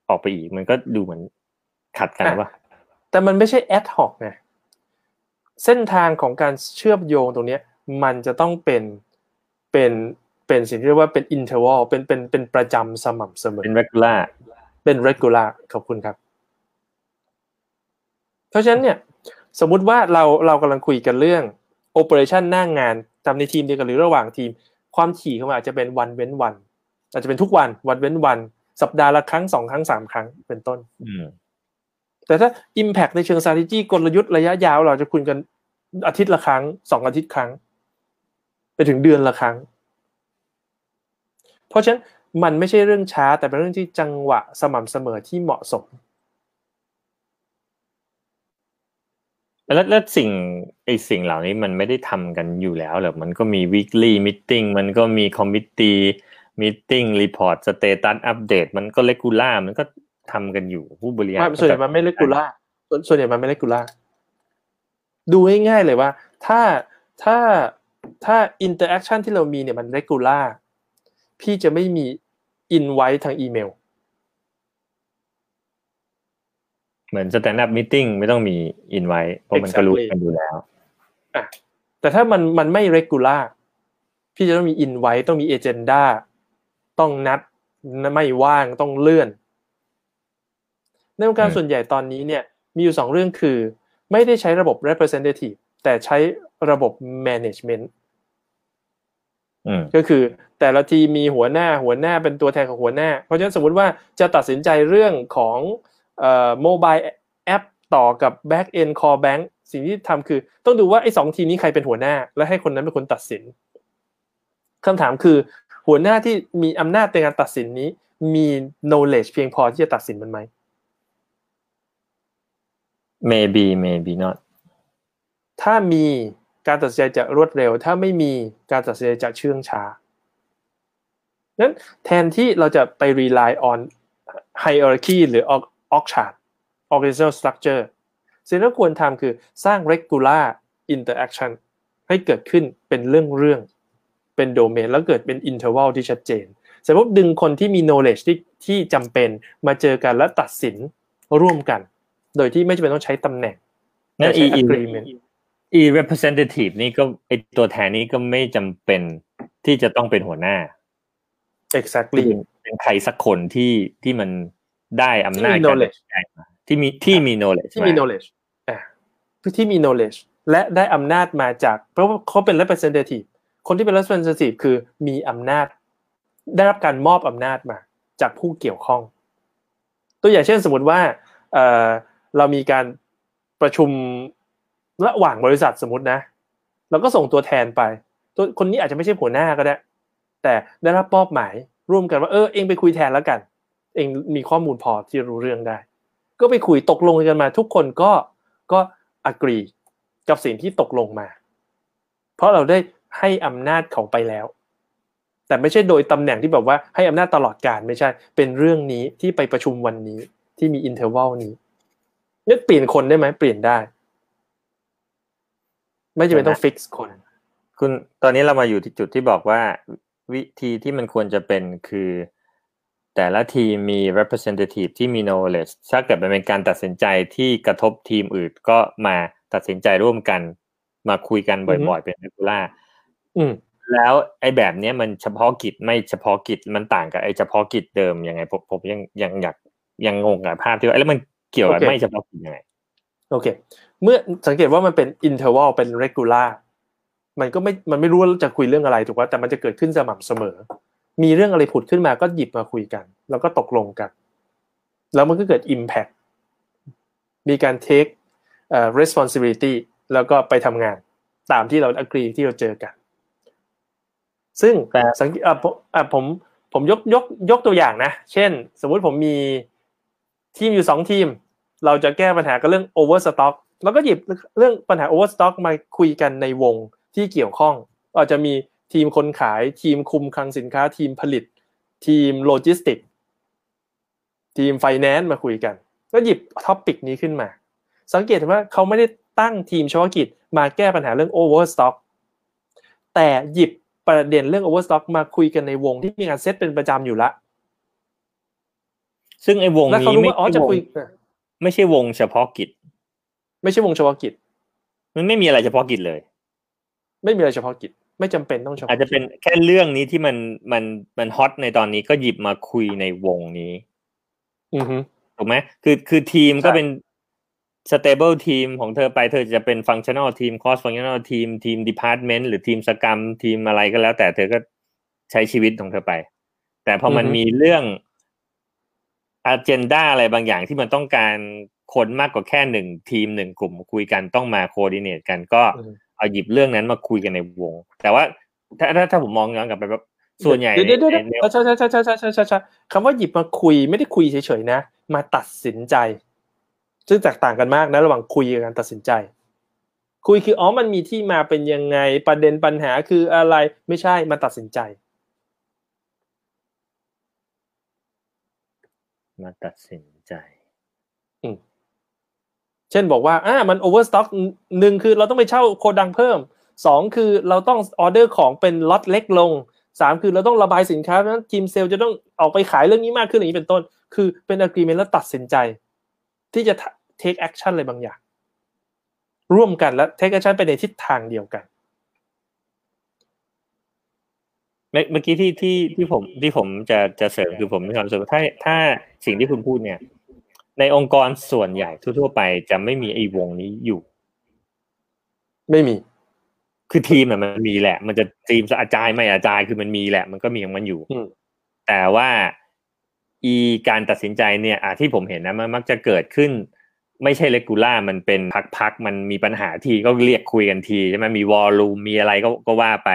ออกไปอีกมันก็ดูเหมือนขัดกันป่ะแต่มันไม่ใช่ ad hoc ไงเส้นทางของการเชื่อมโยงตรงนี้มันจะต้องเป็นสิ่งที่เรียกว่าเป็น interval เป็นประจำสม่ำเสมอเป็น regular ขอบคุณครับเพราะฉะนั้นเนี่ยสมมุติว่าเรากำลังคุยกันเรื่อง operation หน้างานทำในทีมเดียวกันหรือระหว่างทีมความถี่ของมันอาจจะเป็นวันเว้นวันอาจจะเป็นทุกวันวันเว้นวันสัปดาห์ละครั้ง2ครั้ง3ครั้งเป็นต้นแต่ถ้า impact ในเชิง strategy กลยุทธ์ระยะยาวเราจะคุยกันอาทิตย์ละครั้ง2อาทิตย์ครั้งไปถึงเดือนละครั้งเพราะฉะนั้นมันไม่ใช่เรื่องช้าแต่เป็นเรื่องที่จังหวะสม่ำเสมอที่เหมาะสมแล้วสิ่งเหล่านี้มันไม่ได้ทำกันอยู่แล้วหรอมันก็มี weekly meeting มันก็มี committee meeting report status update มันก็ regular มันก็ทำกันอยู่ผู้บริหารส่วนใหญ่มันไม่ regular ส่วนใหญ่มันไม่ regular ดูง่ายๆเลยว่าถ้า interaction ที่เรามีเนี่ยมัน regular พี่จะไม่มี invite ทางอีเมลเหมือน stand up meeting ไม่ต้องมี invite เพราะมันก็รู้กันอยู่แล้วแต่ถ้ามันไม่ regular พี่จะต้องมี invite ต้องมี agenda ต้องนัดไม่ว่างต้องเลื่อนในวงการส่วนใหญ่ตอนนี้เนี่ยมีอยู่2เรื่องคือไม่ได้ใช้ระบบ representative แต่ใช้ระบบ management ก็คือแต่ละทีมีหัวหน้าเป็นตัวแทนของหัวหน้าเพราะฉะนั้นสมมุติว่าจะตัดสินใจเรื่องของmobile app ต่อกับ back end core bank สิ่งที่ทำคือต้องดูว่าไอ้2ทีมนี้ใครเป็นหัวหน้าและให้คนนั้นเป็นคนตัดสินคำถามคือหัวหน้าที่มีอำนาจในการตัดสินนี้มี knowledge เพียงพอที่จะตัดสินมันไหม maybe not ถ้ามีการตัดสินใจจะรวดเร็วถ้าไม่มีการตัดสินใจจะเชื่องช้างั้นแทนที่เราจะไป rely on hierarchy หรือorg chart organizational structure สิ่งที่ควรทำคือสร้าง regular interaction ให้เกิดขึ้นเป็นเรื่องเป็นโดเมนแล้วเกิดเป็น interval ที่ชัดเจนเสร็จปุ๊บดึงคนที่มี knowledge ที่จำเป็นมาเจอกันและตัดสินร่วมกันโดยที่ไม่จำเป็นต้องใช้ตำแหน่งนั่น agreement representative นี่ก็ไอตัวแทนนี้ก็ไม่จำเป็น ที่จะต้องเป็นหัวหน้า exactly เป็นใครสักคนที่มันได้อำนาจที่มี knowledge ที่มี knowledge ที่มี knowledge และได้อำนาจมาจากเพราะว่าเขาเป็น representative คนที่เป็น representative คือมีอำนาจได้รับการมอบอำนาจมาจากผู้เกี่ยวข้องตัวอย่างเช่นสมมติว่าเรามีการประชุมระหว่างบริษัทสมมตินะเราก็ส่งตัวแทนไปตัวคนนี้อาจจะไม่ใช่หัวหน้าก็ได้แต่ได้รับมอบหมายร่วมกันว่าเองไปคุยแทนแล้วกันเองมีข้อมูลพอที่รู้เรื่องได้ก็ไปคุยตกลงกันมาทุกคนก็agree กับสิ่งที่ตกลงมาเพราะเราได้ให้อำนาจเขาไปแล้วแต่ไม่ใช่โดยตำแหน่งที่แบบว่าให้อำนาจตลอดกาลไม่ใช่เป็นเรื่องนี้ที่ไปประชุมวันนี้ที่มีอินเทอร์วัลนี้เนี่ยเปลี่ยนคนได้ไหมเปลี่ยนได้ไม่จำเป็นต้องฟิกซ์คนคุณตอนนี้เรามาอยู่ที่จุดที่บอกว่าวิธีที่มันควรจะเป็นคือแต่ละทีมมี representative ที่มี knowledge ถ้าเกิดเป็นการตัดสินใจที่กระทบทีมอื่นก็มาตัดสินใจร่วมกันมาคุยกันบ่อยๆเป็น regular แล้วไอ้แบบนี้มันเฉพาะกิจไม่เฉพาะกิจมันต่างกับไอ้เฉพาะกิจเดิมยังไงผมยังอยากยังงงกับภาพที่ว่าแล้วมันเกี่ยวกับไม่เฉพาะกิจยังไงโอเคเมื่อสังเกตว่ามันเป็น interval เป็น regular มันไม่รู้ว่าจะคุยเรื่องอะไรถูกป่ะแต่มันจะเกิดขึ้นสม่ำเสมอมีเรื่องอะไรผุดขึ้นมาก็หยิบมาคุยกันแล้วก็ตกลงกันแล้วมันก็เกิด impact มีการ take responsibility แล้วก็ไปทำงานตามที่เรา agree ที่เราเจอกันซึ่งแต่ผมยกตัวอย่างนะเช่นสมมุติผมมีทีมอยู่2ทีมเราจะแก้ปัญหากับเรื่อง overstock แล้วก็หยิบเรื่องปัญหา overstock มาคุยกันในวงที่เกี่ยวข้องอาจจะมีทีมคนขายทีมคุมคลังสินค้าทีมผลิตทีมโลจิสติกทีมไฟแนนซ์มาคุยกันก็หยิบท็อปิกนี้ขึ้นมาสังเกตเห็นว่าเขาไม่ได้ตั้งทีมเฉพาะกิจมาแก้ปัญหาเรื่อง overstock แต่หยิบประเด็นเรื่อง overstock มาคุยกันในวงที่มีการเซตเป็นประจำอยู่ละซึ่งไอ้วงนี้ไม่ใช่วงเฉพาะกิจไม่ใช่วงเฉพาะกิจมันไม่มีอะไรเฉพาะกิจเลยไม่มีอะไรเฉพาะกิจไม่จำเป็นต้องเฉพาะอาจจะเป็นแค่เรื่องนี้ที่มันฮอตในตอนนี้ก็หยิบมาคุยในวงนี้อือฮึถูกไหมคือทีมก็เป็น stable ทีมของเธอไปเธอจะเป็น functional ทีม cross functional ทีม department หรือทีมสกรัมทีมอะไรก็แล้วแต่เธอก็ใช้ชีวิตของเธอไปแต่พอมันมีเรื่องagenda อะไรบางอย่างที่มันต้องการคนมากกว่าแค่1ทีม1กลุ่มคุยกันต้องมาโคดิเนตกันก็เอาหยิบเรื่องนั้นมาคุยกันในวงแต่ว่าถ้าผมมองย้อนกลับไปแบบส่วนใหญ่คำว่าหยิบมาคุยไม่ได้คุยเฉยๆนะมาตัดสินใจซึ่งแตกต่างกันมากนะระหว่างคุยกับการตัดสินใจคุยคือมันมีที่มาเป็นยังไงประเด็นปัญหาคืออะไรไม่ใช่มาตัดสินใจมาตัดสินใจเช่นบอกว่ามัน overstock 1คือเราต้องไปเช่าโกดังเพิ่ม2คือเราต้องออเดอร์ของเป็นล็อตเล็กลง3คือเราต้องระบายสินค้านั้นทีมเซลล์จะต้องออกไปขายเรื่องนี้มากขึ้นอย่างนี้เป็นต้นคือเป็น agreement แล้วตัดสินใจที่จะ take action อะไรบางอย่างร่วมกันและ take action ไปในทิศทางเดียวกันเมื่อกี้ที่ผมจะเสริมคือผมมีความรู้สึกว่าถ้าสิ่งที่คุณพูดเนี่ยในองค์กรส่วนใหญ่ทั่วๆไปจะไม่มีไอ้วงนี้อยู่ไม่มีคือทีมมันมีแหละมันจะทีมอาจารย์ไม่อาจารย์คือมันมีแหละมันก็มีของมันอยู่แต่ว่าการตัดสินใจเนี่ยที่ผมเห็นนะมันมักจะเกิดขึ้นไม่ใช่เรกูล่ามันเป็นพักมันมีปัญหาทีก็เรียกคุยกันทีใช่ไหมมีวอลลุ่มมีอะไรก็ว่าไป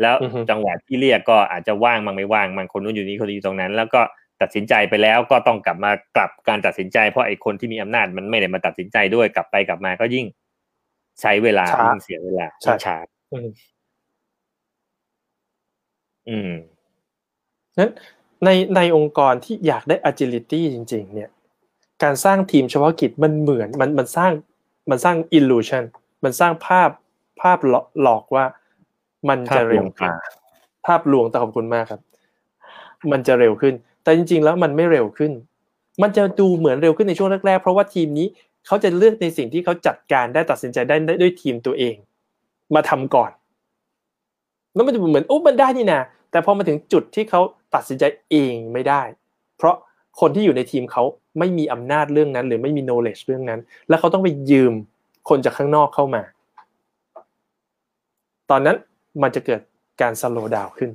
แล้วจังหวะที่เรียกก็อาจจะว่างบางไม่ว่างบางคนนู้นอยู่นี้คนนี้อยู่ตรงนั้นแล้วก็ตัดสินใจไปแล้วก็ต้องกลับการตัดสินใจเพราะไอ้คนที่มีอำนาจมันไม่ได้มาตัดสินใจด้วยกลับไปกลับมาก็ยิ่งใช้เวลายิ่งเสียเวลาช้านั้นในองค์กรที่อยากได้ agility จริงๆเนี่ยการสร้างทีมเฉพาะกิจมันเหมือนมันสร้าง illusion มันสร้างภาพหลอกว่ามันจะเร็วขึ้นภาพลวงแต่ขอบคุณมากครับมันจะเร็วขึ้นแต่จริงๆแล้วมันไม่เร็วขึ้นมันจะดูเหมือนเร็วขึ้นในช่วงแรกๆเพราะว่าทีมนี้เขาจะเลือกในสิ่งที่เขาจัดการได้ตัดสินใจได้ด้วยทีมตัวเองมาทำก่อน แล้วมันจะเหมือนโอ้มันได้นี่นะแต่พอมาถึงจุดที่เขาตัดสินใจเองไม่ได้เพราะคนที่อยู่ในทีมเขาไม่มีอำนาจเรื่องนั้นหรือไม่มี knowledge เรื่องนั้นแล้วเขาต้องไปยืมคนจากข้างนอกเข้ามาตอนนั้นมันจะเกิดการ slow down ขึ้น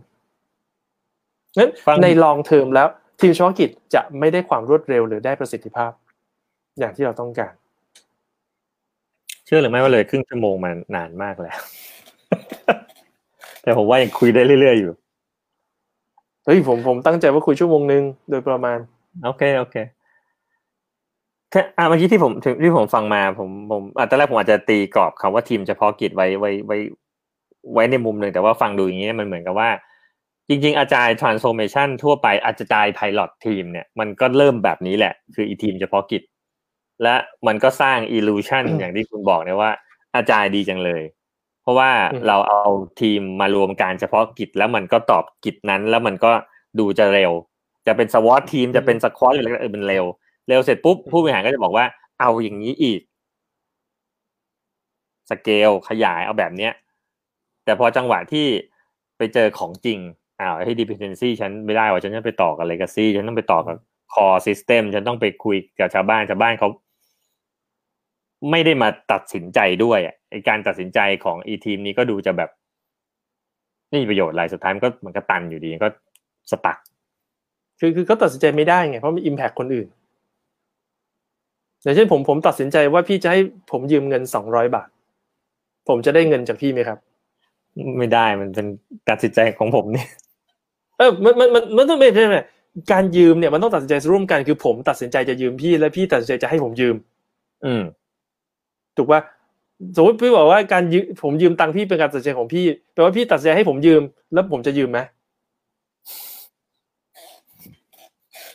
งั้นใน long term แล้วทีมเฉพาะกิจจะไม่ได้ความรวดเร็วหรือได้ประสิทธิภาพอย่างที่เราต้องการเชื่อหรือไม่ว่าเลยครึ่งชั่วโมงมานานมากแล้วแต่ผมว่ายังคุยได้เรื่อยๆอยู่เฮ้ยผมตั้งใจว่าคุยชั่วโมงนึงโดยประมาณโอเคแต่เมื่อกี้ที่ผมฟังมาผมตอนแรกผมอาจจะตีกรอบคำว่าทีมเฉพาะกิจไว้ในมุมนึงแต่ว่าฟังดูอย่างนี้มันเหมือนกับว่าจริงๆอาจารย์ transformation ทั่วไปอาจารย์ pilot team เนี่ยมันก็เริ่มแบบนี้แหละคืออีทีมเฉพาะกิจและมันก็สร้าง illusion อย่างที่คุณบอกนะว่าอาจารย์ดีจังเลยเพราะว่าเราเอาทีมมารวมการเฉพาะกิจแล้วมันก็ตอบกิจนั้นแล้วมันก็ดูจะเร็วจะเป็น SWAT ทีมจะเป็น Squad อะไรก็เป็นเร็วเสร็จปุ๊บผู้บริหารก็จะบอกว่าเอาอย่างนี้อีกสเกลขยายเอาแบบเนี้ยแต่พอจังหวะที่ไปเจอของจริงอ้าวไอ้ dependency ฉันไม่ได้ว่าฉันจะไปต่อกับ legacy ฉันต้องไปต่อกับ core system ฉันต้องไปคุยกับชาวบ้านเขาไม่ได้มาตัดสินใจด้วยอ่ะไอ้การตัดสินใจของอีทีมนี้ก็ดูจะแบบไม่มีประโยชน์อะไรสุดท้ายมันก็ตันอยู่ดีก็สตั๊กคือก็ตัดสินใจไม่ได้ไงเพราะมี impact คนอื่นอย่างเช่นผมตัดสินใจว่าพี่จะให้ผมยืมเงิน200บาทผมจะได้เงินจากพี่มั้ยครับไม่ได้มันเป็นการตัดสินใจของผมนี่มันต้องไม่การยืมเนี่ยมันต้องตัดสินใจร่วมกันคือผมตัดสินใจจะยืมพี่และพี่ตัดสินใจจะให้ผมยืมถูกป่ะสมมติพี่บอกว่าการยืมผมยืมตังค์พี่เป็นการตัดสินใจของพี่แปลว่าพี่ตัดสินใจให้ผมยืมแล้วผมจะยืมมั้ย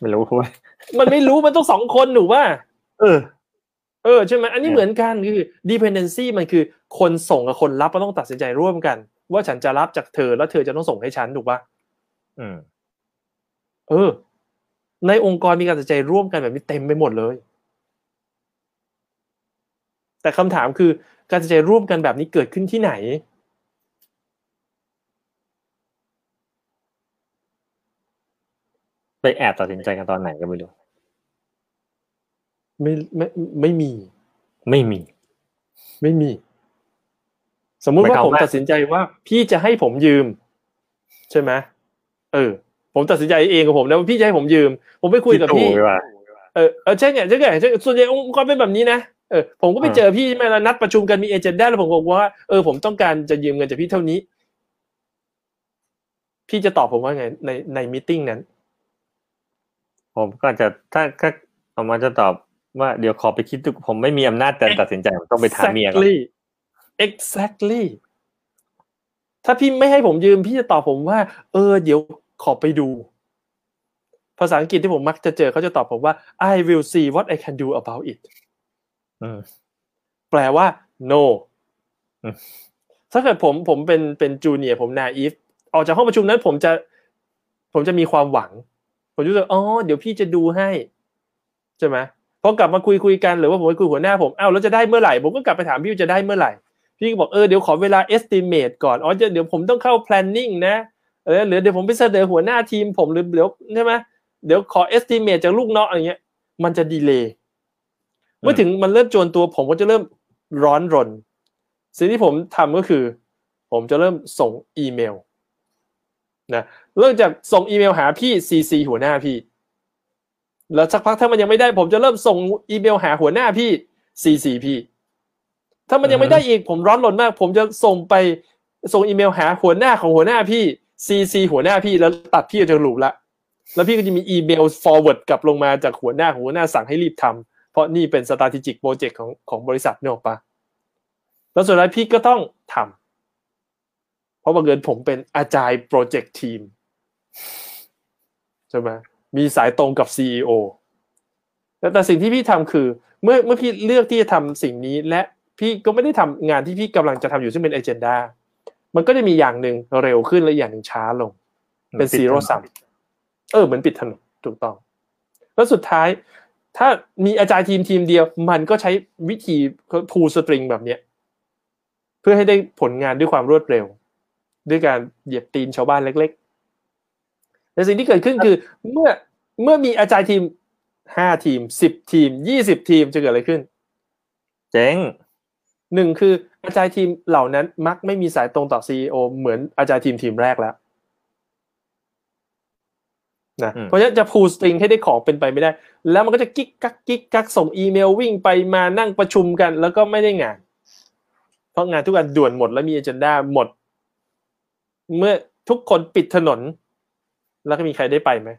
ไม่รู้ว่ามันไม่รู้มันต้อง2คนหนูว่าใช่มั้ยอันนี้เหมือนกันคือ dependency มันคือคนส่งกับคนรับก็ต้องตัดสินใจร่วมกันว่าฉันจะรับจากเธอแล้วเธอจะต้องส่งให้ฉันถูกป่ะในองค์กรมีการตัดสินใจร่วมกันแบบนี้เต็มไปหมดเลยแต่คำถามคือการตัดสินใจร่วมกันแบบนี้เกิดขึ้นที่ไหนไปแอบตัดสินใจกันตอนไหนก็ไม่รู้ไม่มีสมมุติว่าผมตัดสินใจว่าพี่จะให้ผมยืมใช่ไหมผมตัดสินใจเองกับผมนะว่าพี่จะให้ผมยืมผมไปคุยกับพี่ใช่ไงส่วนใหญ่องค์กรเป็นแบบนี้นะผมก็ไปเจอพี่มาแล้วนัดประชุมกันมีเอเจนดาแล้วผมบอกว่าผมต้องการจะยืมเงินจากพี่เท่านี้พี่จะตอบผมว่าไงในมีตติ้งนั้นผมก็จะถ้าผมอาจจะตอบว่าเดี๋ยวขอไปคิดดูผมไม่มีอำนาจการตัดสินใจผมต้องไปถามเมียก่อน Exactly ถ้าพี่ไม่ให้ผมยืมพี่จะตอบผมว่าเดี๋ยวขอไปดูภาษาอังกฤษที่ผมมักจะเจอเขาจะตอบผมว่า I will see what I can do about it แปลว่า no ถ้าเกิดผมเป็นจูเนียร์ผม naive ออกจากห้องประชุมนั้นผมจะมีความหวังผมรู้สึกเดี๋ยวพี่จะดูให้ใช่ไหมพอกลับมาคุยกันหรือว่าผมไปคุยหัวหน้าผมแล้วจะได้เมื่อไหร่ผมก็กลับไปถามพี่จะได้เมื่อไหร่พี่ก็บอกเดี๋ยวขอเวลา estimate ก่อนเดี๋ยวผมต้องเข้า planning นะหรือเดี๋ยวผมไปเสนอหัวหน้าทีมผมหรือเดี๋ยวใช่ไหมเดี๋ยวขอ estimate จากลูกน้องอะไรเงี้ยมันจะดีเลย์เมื่อถึงมันเริ่มโจรตัวผมก็จะเริ่มร้อนรนสิ่งที่ผมทำก็คือผมจะเริ่มส่งอีเมลนะเริ่มจากส่งอีเมลหาพี่ CC หัวหน้าพี่แล้วสักพักถ้ามันยังไม่ได้ผมจะเริ่มส่งอีเมลหาหัวหน้าพี่ CC พี่ถ้ามันยังไม่ได้อีกผมร้อนรนมากผมจะส่งอีเมลหาหัวหน้าของหัวหน้าพี่ CC หัวหน้าพี่แล้วตัดพี่ออกจากหลุมละแล้วพี่ก็จะมีอีเมล forward กลับลงมาจากหัวหน้าสั่งให้รีบทำเพราะนี่เป็น strategic project ของบริษัทเนี่ยหรอปะแล้วสุดท้ายพี่ก็ต้องทำเพราะบังเอิญผมเป็นอาจารย์โปรเจกต์ทีมใช่ไหมมีสายตรงกับ CEO แต่สิ่งที่พี่ทำคือเมื่อพี่เลือกที่จะทำสิ่งนี้และพี่ก็ไม่ได้ทำงานที่พี่กำลังจะทำอยู่ซึ่งเป็น agenda มันก็จะมีอย่างหนึ่งเร็วขึ้นและอย่างหนึ่งช้าลงเป็น zero sum เหมือนปิดถนนถูกต้องแล้วสุดท้ายถ้ามีอาจารย์ทีมเดียวมันก็ใช้วิธี pull string แบบนี้เพื่อให้ได้ผลงานด้วยความรวดเร็ว ด้วยการเหยียบตีนชาวบ้านเล็กๆแต่สิ่งที่เกิดขึ้นคือเมื่อมีอาจารย์ทีม5ทีม10ทีม20ทีมจะเกิดอะไรขึ้นเจ๊ง1คืออาจารย์ทีมเหล่านั้นมักไม่มีสายตรงต่อ CEO เหมือนอาจารย์ทีมแรกแล้วนะเพราะฉะนั้นจะพูลสตริงให้ได้ของเป็นไปไม่ได้แล้วมันก็จะกิ๊กกักส่งอีเมลวิ่งไปมานั่งประชุมกันแล้วก็ไม่ได้งานเพราะงานทุกอันด่วนหมดแล้วมี agenda หมดเมื่อทุกคนปิดถนนแล้วก็มีใครได้ไปไหม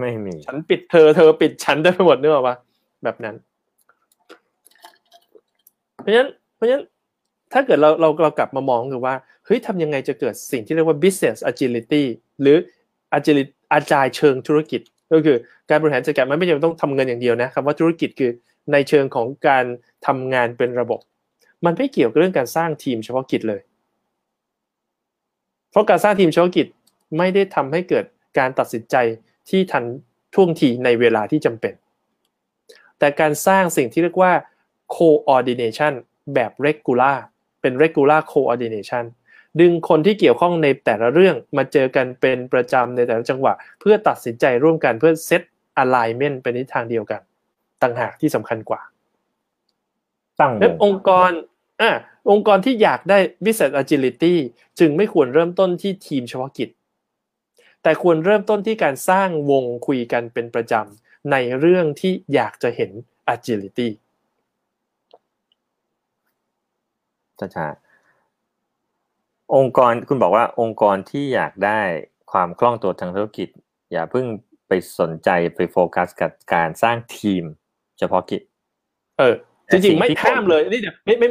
ไม่มีฉันปิดเธอเธอปิดฉันได้ไปหมดนึกออกปะแบบนั้นเพราะฉะนั้นถ้าเกิดเรากลับมามองคือว่าเฮ้ยทำยังไงจะเกิดสิ่งที่เรียกว่า business agility หรือ agility อาจายเชิงธุรกิจก็คือการบริหารจัดการมันไม่จำเป็นต้องทำเงินอย่างเดียวนะคำว่าธุรกิจคือในเชิงของการทำงานเป็นระบบมันไม่เกี่ยวกับเรื่องการสร้างทีมเฉพาะกิจเลยเพราะการสร้างทีมเฉพาะกิจไม่ได้ทำให้เกิดการตัดสินใจที่ทันท่วงทีในเวลาที่จำเป็นแต่การสร้างสิ่งที่เรียกว่า coordination แบบ regular เป็น regular coordination ดึงคนที่เกี่ยวข้องในแต่ละเรื่องมาเจอกันเป็นประจำในแต่ละจังหวะเพื่อตัดสินใจร่วมกันเพื่อ set alignment เป็นทิศทางเดียวกันต่างหากที่สำคัญกว่าตั้งองค์กรที่อยากได้ business agility จึงไม่ควรเริ่มต้นที่ทีมเฉพาะกิจแต่ควรเริ่มต้นที่การสร้างวงคุยกันเป็นประจำในเรื่องที่อยากจะเห็น agility จ้าองค์กรคุณบอกว่าองค์กรที่อยากได้ความคล่องตัวทางธุรกิจอย่าเพิ่งไปสนใจไปโฟกัสกับการสร้างทีมเฉพาะกิจจริงๆไม่ห้ามเลยนี่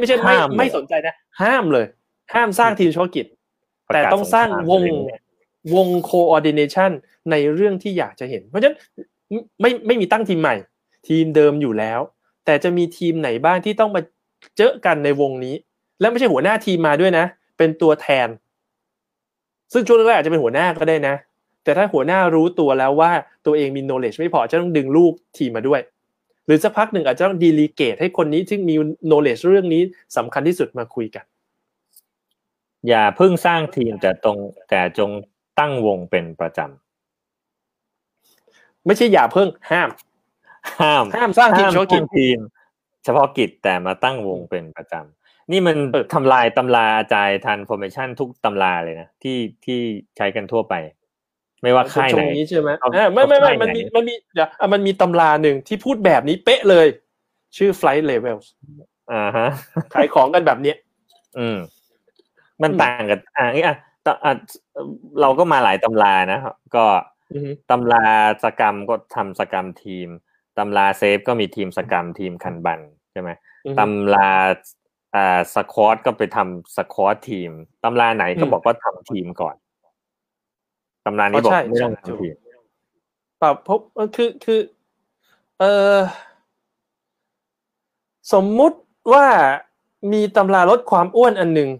ไม่ใช่ไม่สนใจนะห้ามเลยห้ามสร้างทีมเฉพาะกิจแต่ต้องสร้างวง coordination ในเรื่องที่อยากจะเห็นเพราะฉะนั้นไม่มีตั้งทีมใหม่ทีมเดิมอยู่แล้วแต่จะมีทีมไหนบ้างที่ต้องมาเจอกันในวงนี้และไม่ใช่หัวหน้าทีมมาด้วยนะเป็นตัวแทนซึ่งช่วงแรกอาจจะเป็นหัวหน้าก็ได้นะแต่ถ้าหัวหน้ารู้ตัวแล้วว่าตัวเองมี knowledge ไม่พอจะต้องดึงลูกทีมมาด้วยหรือสักพักหนึ่งอาจจะต้อง delegate ให้คนนี้ที่มี knowledge เรื่องนี้สำคัญที่สุดมาคุยกันอย่าเพิ่งสร้างทีมแต่จงตั้งวงเป็นประจำไม่ใช่อย่าเพิ่งห้ามสร้างทีมเฉพาะกิจแต่มาตั้งวงเป็นประจำนี่มันทำลายตำราอาจารย์ transformation ทุกตำราเลยนะที่ใช้กันทั่วไปไม่ว่าค่ายไหนนี้ใช่ไหมไม่มันมีเดี๋ยวมันมีตำราหนึ่งที่พูดแบบนี้เป๊ะเลยชื่อ flight levels ขายของกันแบบเนี้ยมันต่างกันเราก็มาหลายตำรานะก็ตำราสกรรมก็ทำสกรรมทีมตำราเซฟก็มีทีมสกรรมทีมคันบันใช่ไหมตำราสควอตก็ไปทำสควอตทีมตำราไหนก็บอกว่าทำทีมก่อนตำรานี้บอกไม่ต้องทำทีมเปล่าพบคือสมมุติว่ามีตำราลดความอ้วนอันหนึ่ง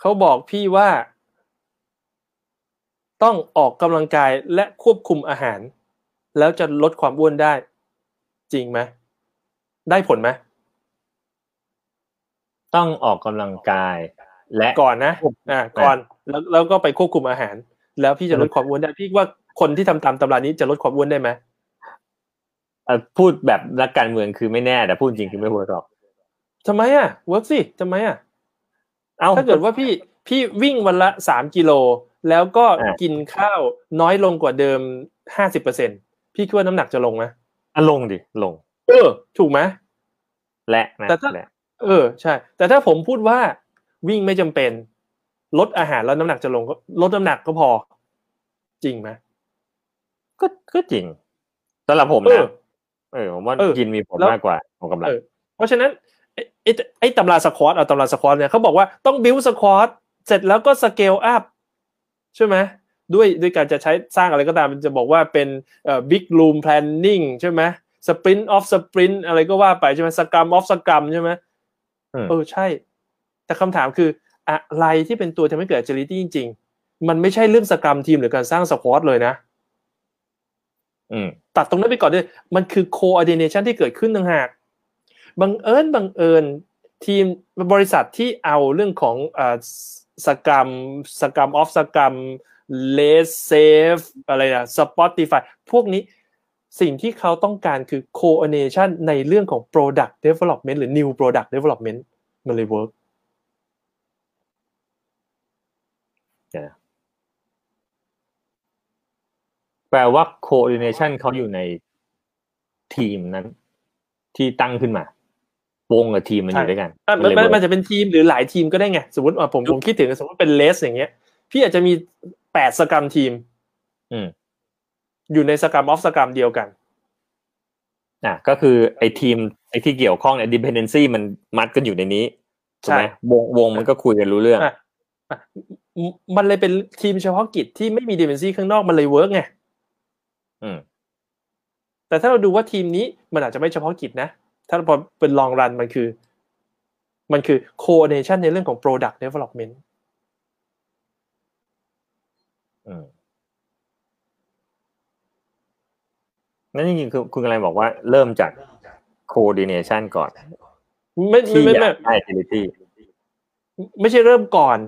เขาบอกพี่ว่าต้องออกกำลังกายและควบคุมอาหารแล้วจะลดความอ้วนได้จริงไหมได้ผลไหมต้องออกกำลังกายและก่อนนะก่อนแล้วก็ไปควบคุมอาหารแล้วพี่จะลดความอ้วนได้พี่ว่าคนที่ทำตามตำรานี้จะลดความอ้วนได้ไหมพูดแบบนักการเมืองคือไม่แน่แต่พูดจริงคือไม่เวิร์กหรอกทำไมอ่ะเวิร์กสิทำไมอ่ะเอาถ้าเกิดว่าพี่วิ่งวันละ3กิโลแล้วก็กินข้าวน้อยลงกว่าเดิม 50% พี่คิดว่าน้ำหนักจะลงไหมลงดิลงถูกไหมและนะแต่ถ้าใช่แต่ถ้าผมพูดว่าวิ่งไม่จำเป็นลดอาหารแล้วน้ำหนักจะลงก็ลดน้ำหนักก็พอจริงไหมก็จริงสำหรับผมนะผมว่ากินมีผลมากกว่าออกกำลังเพราะฉะนั้นไอ้ตำราสควอตเนี่ยเขาบอกว่าต้องบิวสควอตเสร็จแล้วก็สเกลอัพใช่ไหมด้วยการจะใช้สร้างอะไรก็ตามมันจะบอกว่าเป็นบิ๊กรูมแพลนนิ่งใช่ไหมสปรินต์ออฟสปรินต์อะไรก็ว่าไปใช่ไหมสกรัมออฟสกรัมใช่ไหมใช่แต่คำถามคืออะไรที่เป็นตัวทำให้เกิด agility จริงๆมันไม่ใช่เรื่องสกรัมทีมหรือการสร้างสควอตเลยนะตัดตรงนั้นไปก่อนด้วยมันคือ coordination ที่เกิดขึ้นต่างหากบังเอิญทีมบริษัทที่เอาเรื่องของ สกรรมออฟสกรรมเลสเซฟอะไรนะ Spotify พวกนี้สิ่งที่เขาต้องการคือ coordination ในเรื่องของ product development หรือ new product development มันเลย work แปลว่า coordination เขาอยู่ในทีมนั้นที่ตั้งขึ้นมาวงกับทีมมันอยู่ด้วยกันมันจะเป็นทีมหรือหลายทีมก็ได้ไงสมมติผมคิดถึงสมมติเป็นเลสอย่างเงี้ยพี่อาจจะมี8สกรัมทีมอยู่ในสกรัมออฟสกรัมเดียวกันก็คือไอ้ทีมไอ้ที่เกี่ยวข้องเนี่ย dependency มันมัดกันอยู่ในนี้ใช่ไหมวงมันก็คุยกันรู้เรื่องมันเลยเป็นทีมเฉพาะกิจที่ไม่มี dependency ข้างนอกมันเลยเวิร์กไงแต่ถ้าเราดูว่าทีมนี้มันอาจจะไม่เฉพาะกิจนะถ้าพอเป็นลองรันมันคือ coordination ในเรื่องของ product development นั่นจริงๆคือคุณอะไรบอกว่าเริ่มจาก coordination ก่อนไม่ได้ agility ไม่ใช่เริ่มก่อน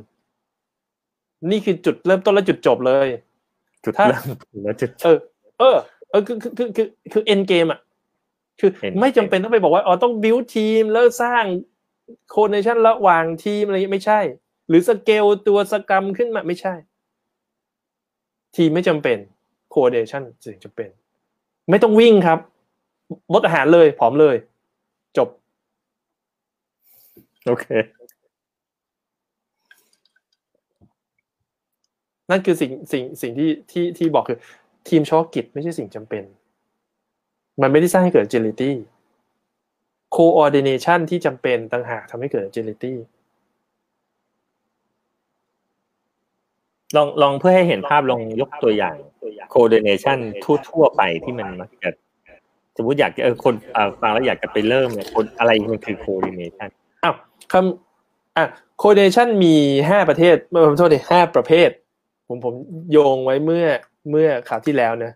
นี่คือจุดเริ่มต้นและจุดจบเลยจุดเริ่มและจุดจบคือ end game อ่ะคือไม่จำเป็นต้องไปบอกว่าอ๋อต้อง build ทีมแล้วสร้าง coordination ระหว่างทีมอะไรไม่ใช่หรือ scale ตัวสกรัมขึ้นมาไม่ใช่ทีมไม่จำเป็น coordination สิ่งจำเป็นไม่ต้องวิ่งครับลดอาหารเลยผอมเลยจบโอเคนั่นคือสิ่งที่บอกคือทีมเฉพาะกิจไม่ใช่สิ่งจำเป็นมันไม่ได้สร้างให้เกิด agility coordination ที่จำเป็นต่างหากทำให้เกิด agility ลองเพื่อให้เห็นภาพลองยกตัวอย่าง coordination ทั่วๆไปที่มันมักจะสมมติอยากจะคนฟังแล้วอยากจะไปเริ่มเนี่ยคนอะไรมันคือ coordination coordination มี5ประเทศผมโทษดิ5ประเภทผมโยงไว้เมื่อคราวที่แล้วนะ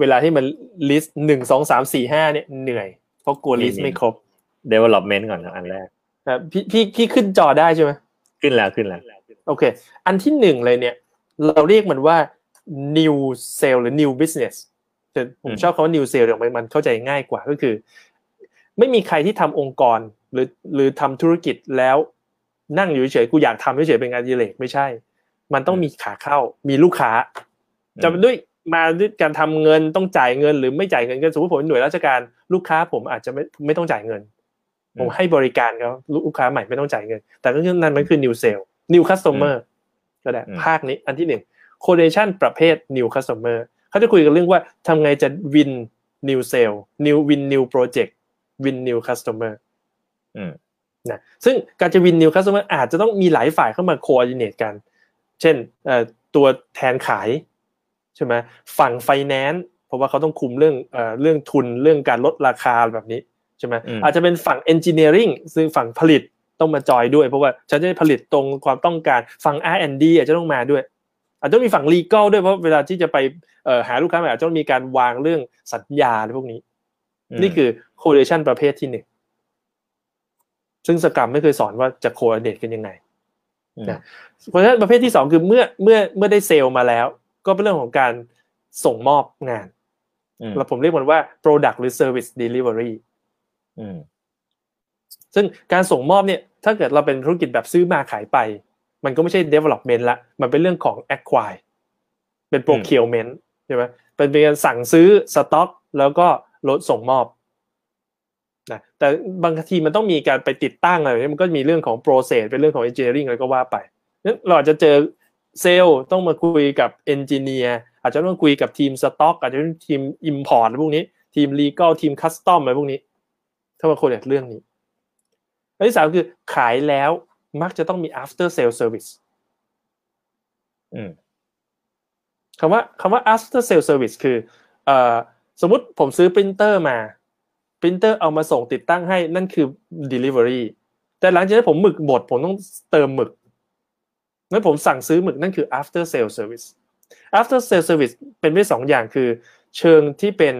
เวลาที่มัน list 1 2 3 4 5เนี่ยเหนื่อยเพราะกลัว list ไม่ครบ development ก่อนนะอันแรกพี่ขึ้นจอได้ใช่ไหมขึ้นแล้วโอเคอันที่1เลยเนี่ยเราเรียกมันว่า new sale หรือ new business แต่ผมชอบคำว่า new sale มันเข้าใจง่ายกว่าก็คือไม่มีใครที่ทำองค์กรหรือทำธุรกิจแล้วนั่งอยู่เฉยๆกูอยากทำเฉยๆเป็นงานอดิเรกไม่ใช่มันต้องมีขาเข้ามีลูกค้าจะด้วยมาด้วยการทำเงินต้องจ่ายเงินหรือไม่จ่ายเงินก็สมมติผมเป็นหน่วยราชการลูกค้าผมอาจจะไม่ต้องจ่ายเงินผมให้บริการเขาลูกค้าใหม่ไม่ต้องจ่ายเงินแต่ก็นั่นมันคือ new sale new customer ก็ได้ภาคนี้อันที่1 coordination ประเภท new customer เขาจะคุยกันเรื่องว่าทำไงจะ win new sale new win new project win new customer นะซึ่งการจะ win new customer อาจจะต้องมีหลายฝ่ายเข้ามา coordinate กันเช่นตัวแทนขายใช่ไหมฝั่ง finance เพราะว่าเขาต้องคุมเรื่องทุนเรื่องการลดราคาแบบนี้ใช่ไหมอาจจะเป็นฝั่ง engineering ซึ่งฝั่งผลิตต้องมาจอยด้วยเพราะว่าฉันจะผลิตตรงความต้องการฝั่ง R&D อาจจะต้องมาด้วยอาจจะมีฝั่ง legal ด้วยเพราะเวลาที่จะไปหาลูกค้าอาจจะต้องมีการวางเรื่องสัญญาอะไรพวกนี้นี่คือ coordination ประเภทที่1ซึ่งสกรัมไม่เคยสอนว่าจะโคออร์ดิเนตกันยังไงนะเพราะฉะนั้นประเภทที่2คือเมื่อได้เซลล์มาแล้วก็เป็นเรื่องของการส่งมอบงานเราผมเรียกมันว่า product หรือ service delivery ซึ่งการส่งมอบเนี่ยถ้าเกิดเราเป็นธุรกิจแบบซื้อมาขายไปมันก็ไม่ใช่ development ละมันเป็นเรื่องของ acquire เป็น procurement ใช่ไหมเป็นการสั่งซื้อ stock แล้วก็ลดส่งมอบนะแต่บางทีมันต้องมีการไปติดตั้งอะไรมันก็มีเรื่องของ process เป็นเรื่องของ engineering อะไรก็ว่าไปนั้นเราอาจจะเจอเซลล์ต้องมาคุยกับ engineer อาจจะต้องคุยกับทีม stock อาจจะเป็นทีม import พวกนี้ทีม legal ทีม custom อะไรพวกนี้ถ้ามาคุยเรื่องนี้อันที่3คือขายแล้วมักจะต้องมี after sale service คำว่า after sale service คือสมมุติผมซื้อ printer มาprinter เอามาส่งติดตั้งให้นั่นคือ delivery แต่หลังจากนั้นผมหมึกหมดผมต้องเติมหมึกงั้นผมสั่งซื้อหมึกนั่นคือ after sale service after sale service เป็นได้2อย่างคือเชิงที่เป็น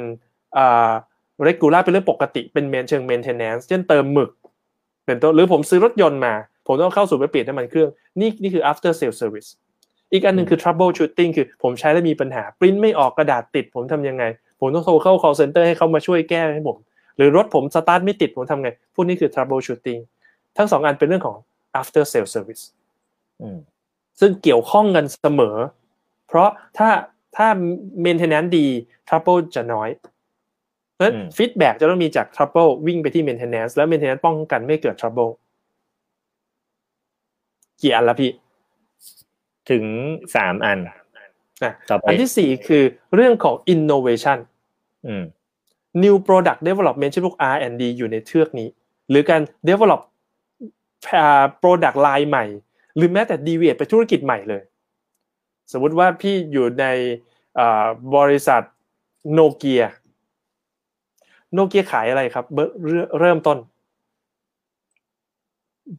regular เป็นเรื่องปกติเป็นเชิง maintenance เช่นเติมหมึกเป็นต้นหรือผมซื้อรถยนต์มา ผมต้องเข้าสู่ไปเปลี่ยนน้ำมันเครื่องนี่คือ after sale service อีกอันนึงคือ trouble shooting คือผมใช้แล้วมีปัญหาปริ้นไม่ออกกระดาษติดผมทำยังไงผมต้องโทรเข้า call center ให้เขามาช่วยแก้ให้ผมหรือรถผมสตาร์ทไม่ติดผมทำไงพวกนี้คือ trouble shooting ทั้งสองอันเป็นเรื่องของ after sale service ซึ่งเกี่ยวข้องกันเสมอเพราะถ้า maintenance ดี trouble จะน้อยเพราะฉะนั้น feedback จะต้องมีจาก trouble วิ่งไปที่ maintenance แล้ว maintenance ป้องกันไม่เกิด trouble กี่อันละพี่ถึง3อันอันที่4คือเรื่องของ innovation new product development เช่นพวก R&D อยู่ในเทือกนี้หรือการ develop product line ใหม่หรือแม้แต่ deviate ไปธุรกิจใหม่เลยสมมุติว่าพี่อยู่ในบริษัทโนเกียขายอะไรครับเริ่มต้น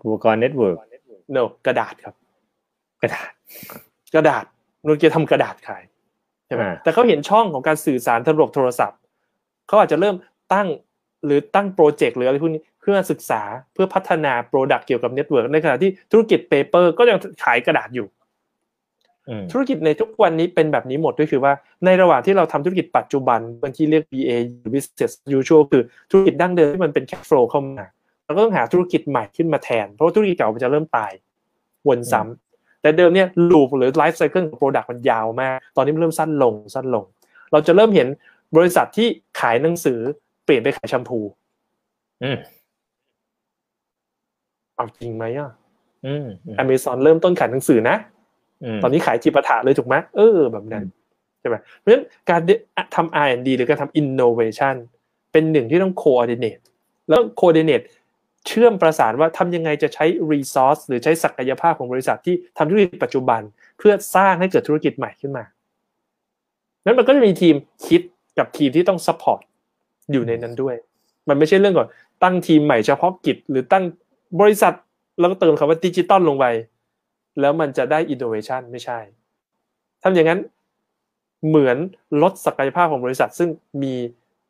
อุปกรณ์เน็ตเวิร์กกระดาษครับกระดาษโนเกียทำกระดาษขายใช่ไหมแต่เขาเห็นช่องของการสื่อสารทางระบบโทรศัพท์เขาอาจจะเริ่มตั้งโปรเจกต์หรืออะไรพวกนี้เพื่อศึกษาเพื่อพัฒนาโปรดักต์เกี่ยวกับเน็ตเวิร์กในขณะที่ธุรกิจเปเปอร์ก็ยังขายกระดาษอยู่ธุรกิจในทุกวันนี้เป็นแบบนี้หมดด้วยคือว่าในระหว่างที่เราทำธุรกิจปัจจุบันบางที่เรียก BA หรือ Business Usual คือธุรกิจดั้งเดิมที่มันเป็นแค่โฟลว์เข้ามาเราก็ต้องหาธุรกิจใหม่ขึ้นมาแทนเพราะธุรกิจเก่ามันจะเริ่มตายวนซ้ำแต่เดิมเนี่ยลูปหรือไลฟ์ไซเคิลของโปรดักต์มันยาวมากตอนนี้มันเริ่มสั้นลงเราจะเริ่มเห็นบริษัทที่ขายหนังสือเปลี่ยนไปขายแชมพูเอาจริงไหมอ่ะAmazon เริ่มต้นขายหนังสือนะตอนนี้ขายจิปาถะเลยถูกไหมแบบนั้นใช่ไหมเพราะฉะนั้นการทำ R&D หรือการทำ innovation เป็นหนึ่งที่ต้อง coordinate แล้ว coordinate เชื่อมประสานว่าทำยังไงจะใช้ resource หรือใช้ศักยภาพของบริษัทที่ทำธุรกิจปัจจุบันเพื่อสร้างให้เกิดธุรกิจใหม่ขึ้นมานั้นมันก็จะมีทีมคิดกับทีมที่ต้อง support อยู่ในนั้นด้วยมันไม่ใช่เรื่องก่อนตั้งทีมใหม่เฉพาะกิจหรือตั้งบริษัทแล้วก็เติมคำว่าดิจิตอลลงไปแล้วมันจะได้อินโนเวชันไม่ใช่ทำอย่างนั้นเหมือนลดศักยภาพของบริษัทซึ่งมี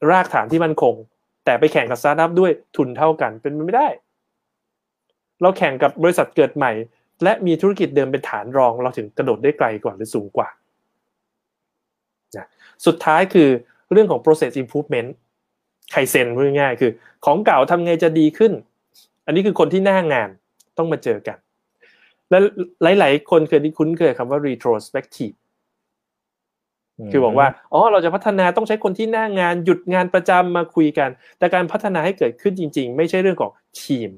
รากฐานที่มั่นคงแต่ไปแข่งกับสตาร์ทอัพด้วยทุนเท่ากันเป็นไม่ได้เราแข่งกับบริษัทเกิดใหม่และมีธุรกิจเดิมเป็นฐานรองเราถึงกระโดดได้ไกลกว่าหรือสูงกว่าสุดท้ายคือเรื่องของ process improvement ใครเซ็นพูดง่ายๆคือของเก่าทำไงจะดีขึ้นอันนี้คือคนที่หน้างานต้องมาเจอกันและหลายๆคนเคยได้คุ้นเคยคำว่า retrospective คือบอกว่าเราจะพัฒนาต้องใช้คนที่หน้างานหยุดงานประจำมาคุยกันแต่การพัฒนาให้เกิดขึ้นจริงๆไม่ใช่เรื่องของทีม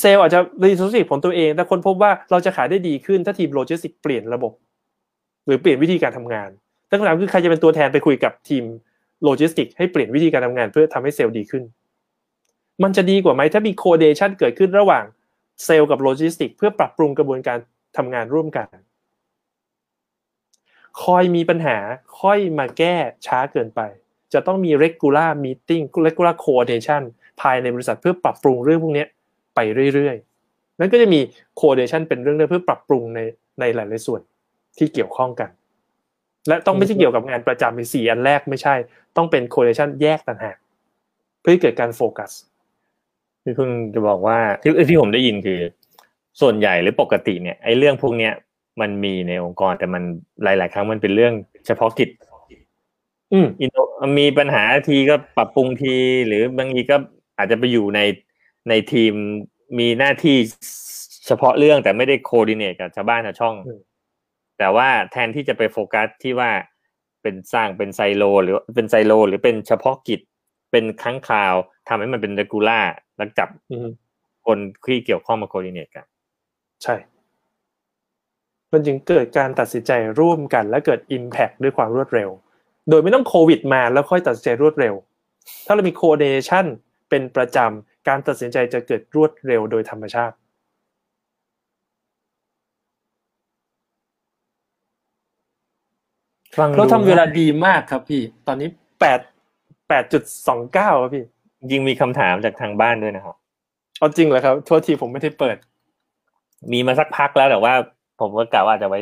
เซลอาจจะ resource ของตัวเองแต่คนพบว่าเราจะขายได้ดีขึ้นถ้าทีมโลจิสติกเปลี่ยนระบบหรือเปลี่ยนวิธีการทำงานตั้งคำถามคือใครจะเป็นตัวแทนไปคุยกับทีมโลจิสติกให้เปลี่ยนวิธีการทำงานเพื่อทำให้เซลดีขึ้นมันจะดีกว่าไหมถ้ามี coordination เกิดขึ้นระหว่างเซลล์กับโลจิสติกเพื่อปรับปรุงกระบวนการทำงานร่วมกันคอยมีปัญหาค่อยมาแก้ช้าเกินไปจะต้องมี regular meeting regular coordination ภายในบริษัทเพื่อปรับปรุงเรื่องพวกนี้ไปเรื่อยๆนั้นก็จะมี coordination เป็นเรื่องๆเพื่อปรับปรุงในหลายๆส่วนที่เกี่ยวข้องกันและต้องไม่ใช่เกี่ยวกับงานประจำเป็น4อันแรกไม่ใช่ต้องเป็น coordination แยกต่างหากเพื่อเกิดการโฟกัสที่คุณจะบอกว่าที่ผมได้ยินคือส่วนใหญ่หรือปกติเนี่ยไอ้เรื่องพวกเนี้ยมันมีในองค์กรแต่มันหลายๆครั้งมันเป็นเรื่องเฉพาะกิจมีปัญหาทีก็ปรับปรุงทีหรือบางทีก็อาจจะไปอยู่ในทีมมีหน้าที่เฉพาะเรื่องแต่ไม่ได้โคดิเนตกับชาวบ้านชาวช่องแต่ว่าแทนที่จะไปโฟกัสที่ว่าเป็นสร้างเป็นไซโลหรือเป็นเฉพาะกิจเป็นครั้งคราวทำให้มันเป็นเรกูล่าแล้วจับคนที่เกี่ยวข้องมาโคดิเนตกันใช่มันจึงเกิดการตัดสินใจร่วมกันและเกิด impact ด้วยความรวดเร็วโดยไม่ต้องโควิดมาแล้วค่อยตัดสินใจรวดเร็วถ้าเรามี coordination เป็นประจำการตัดสินใจจะเกิดรวดเร็วโดยธรรมชาติเราทำเวลาดีมากครับพี่ตอนนี้8.29ครับพี่จริงมีคำถามจากทางบ้านด้วยนะครับเอาจริงเหรอครับทั่วทีผมไม่ได้เปิดมีมาสักพักแล้วแต่ว่าผมก็กะว่าจะไว้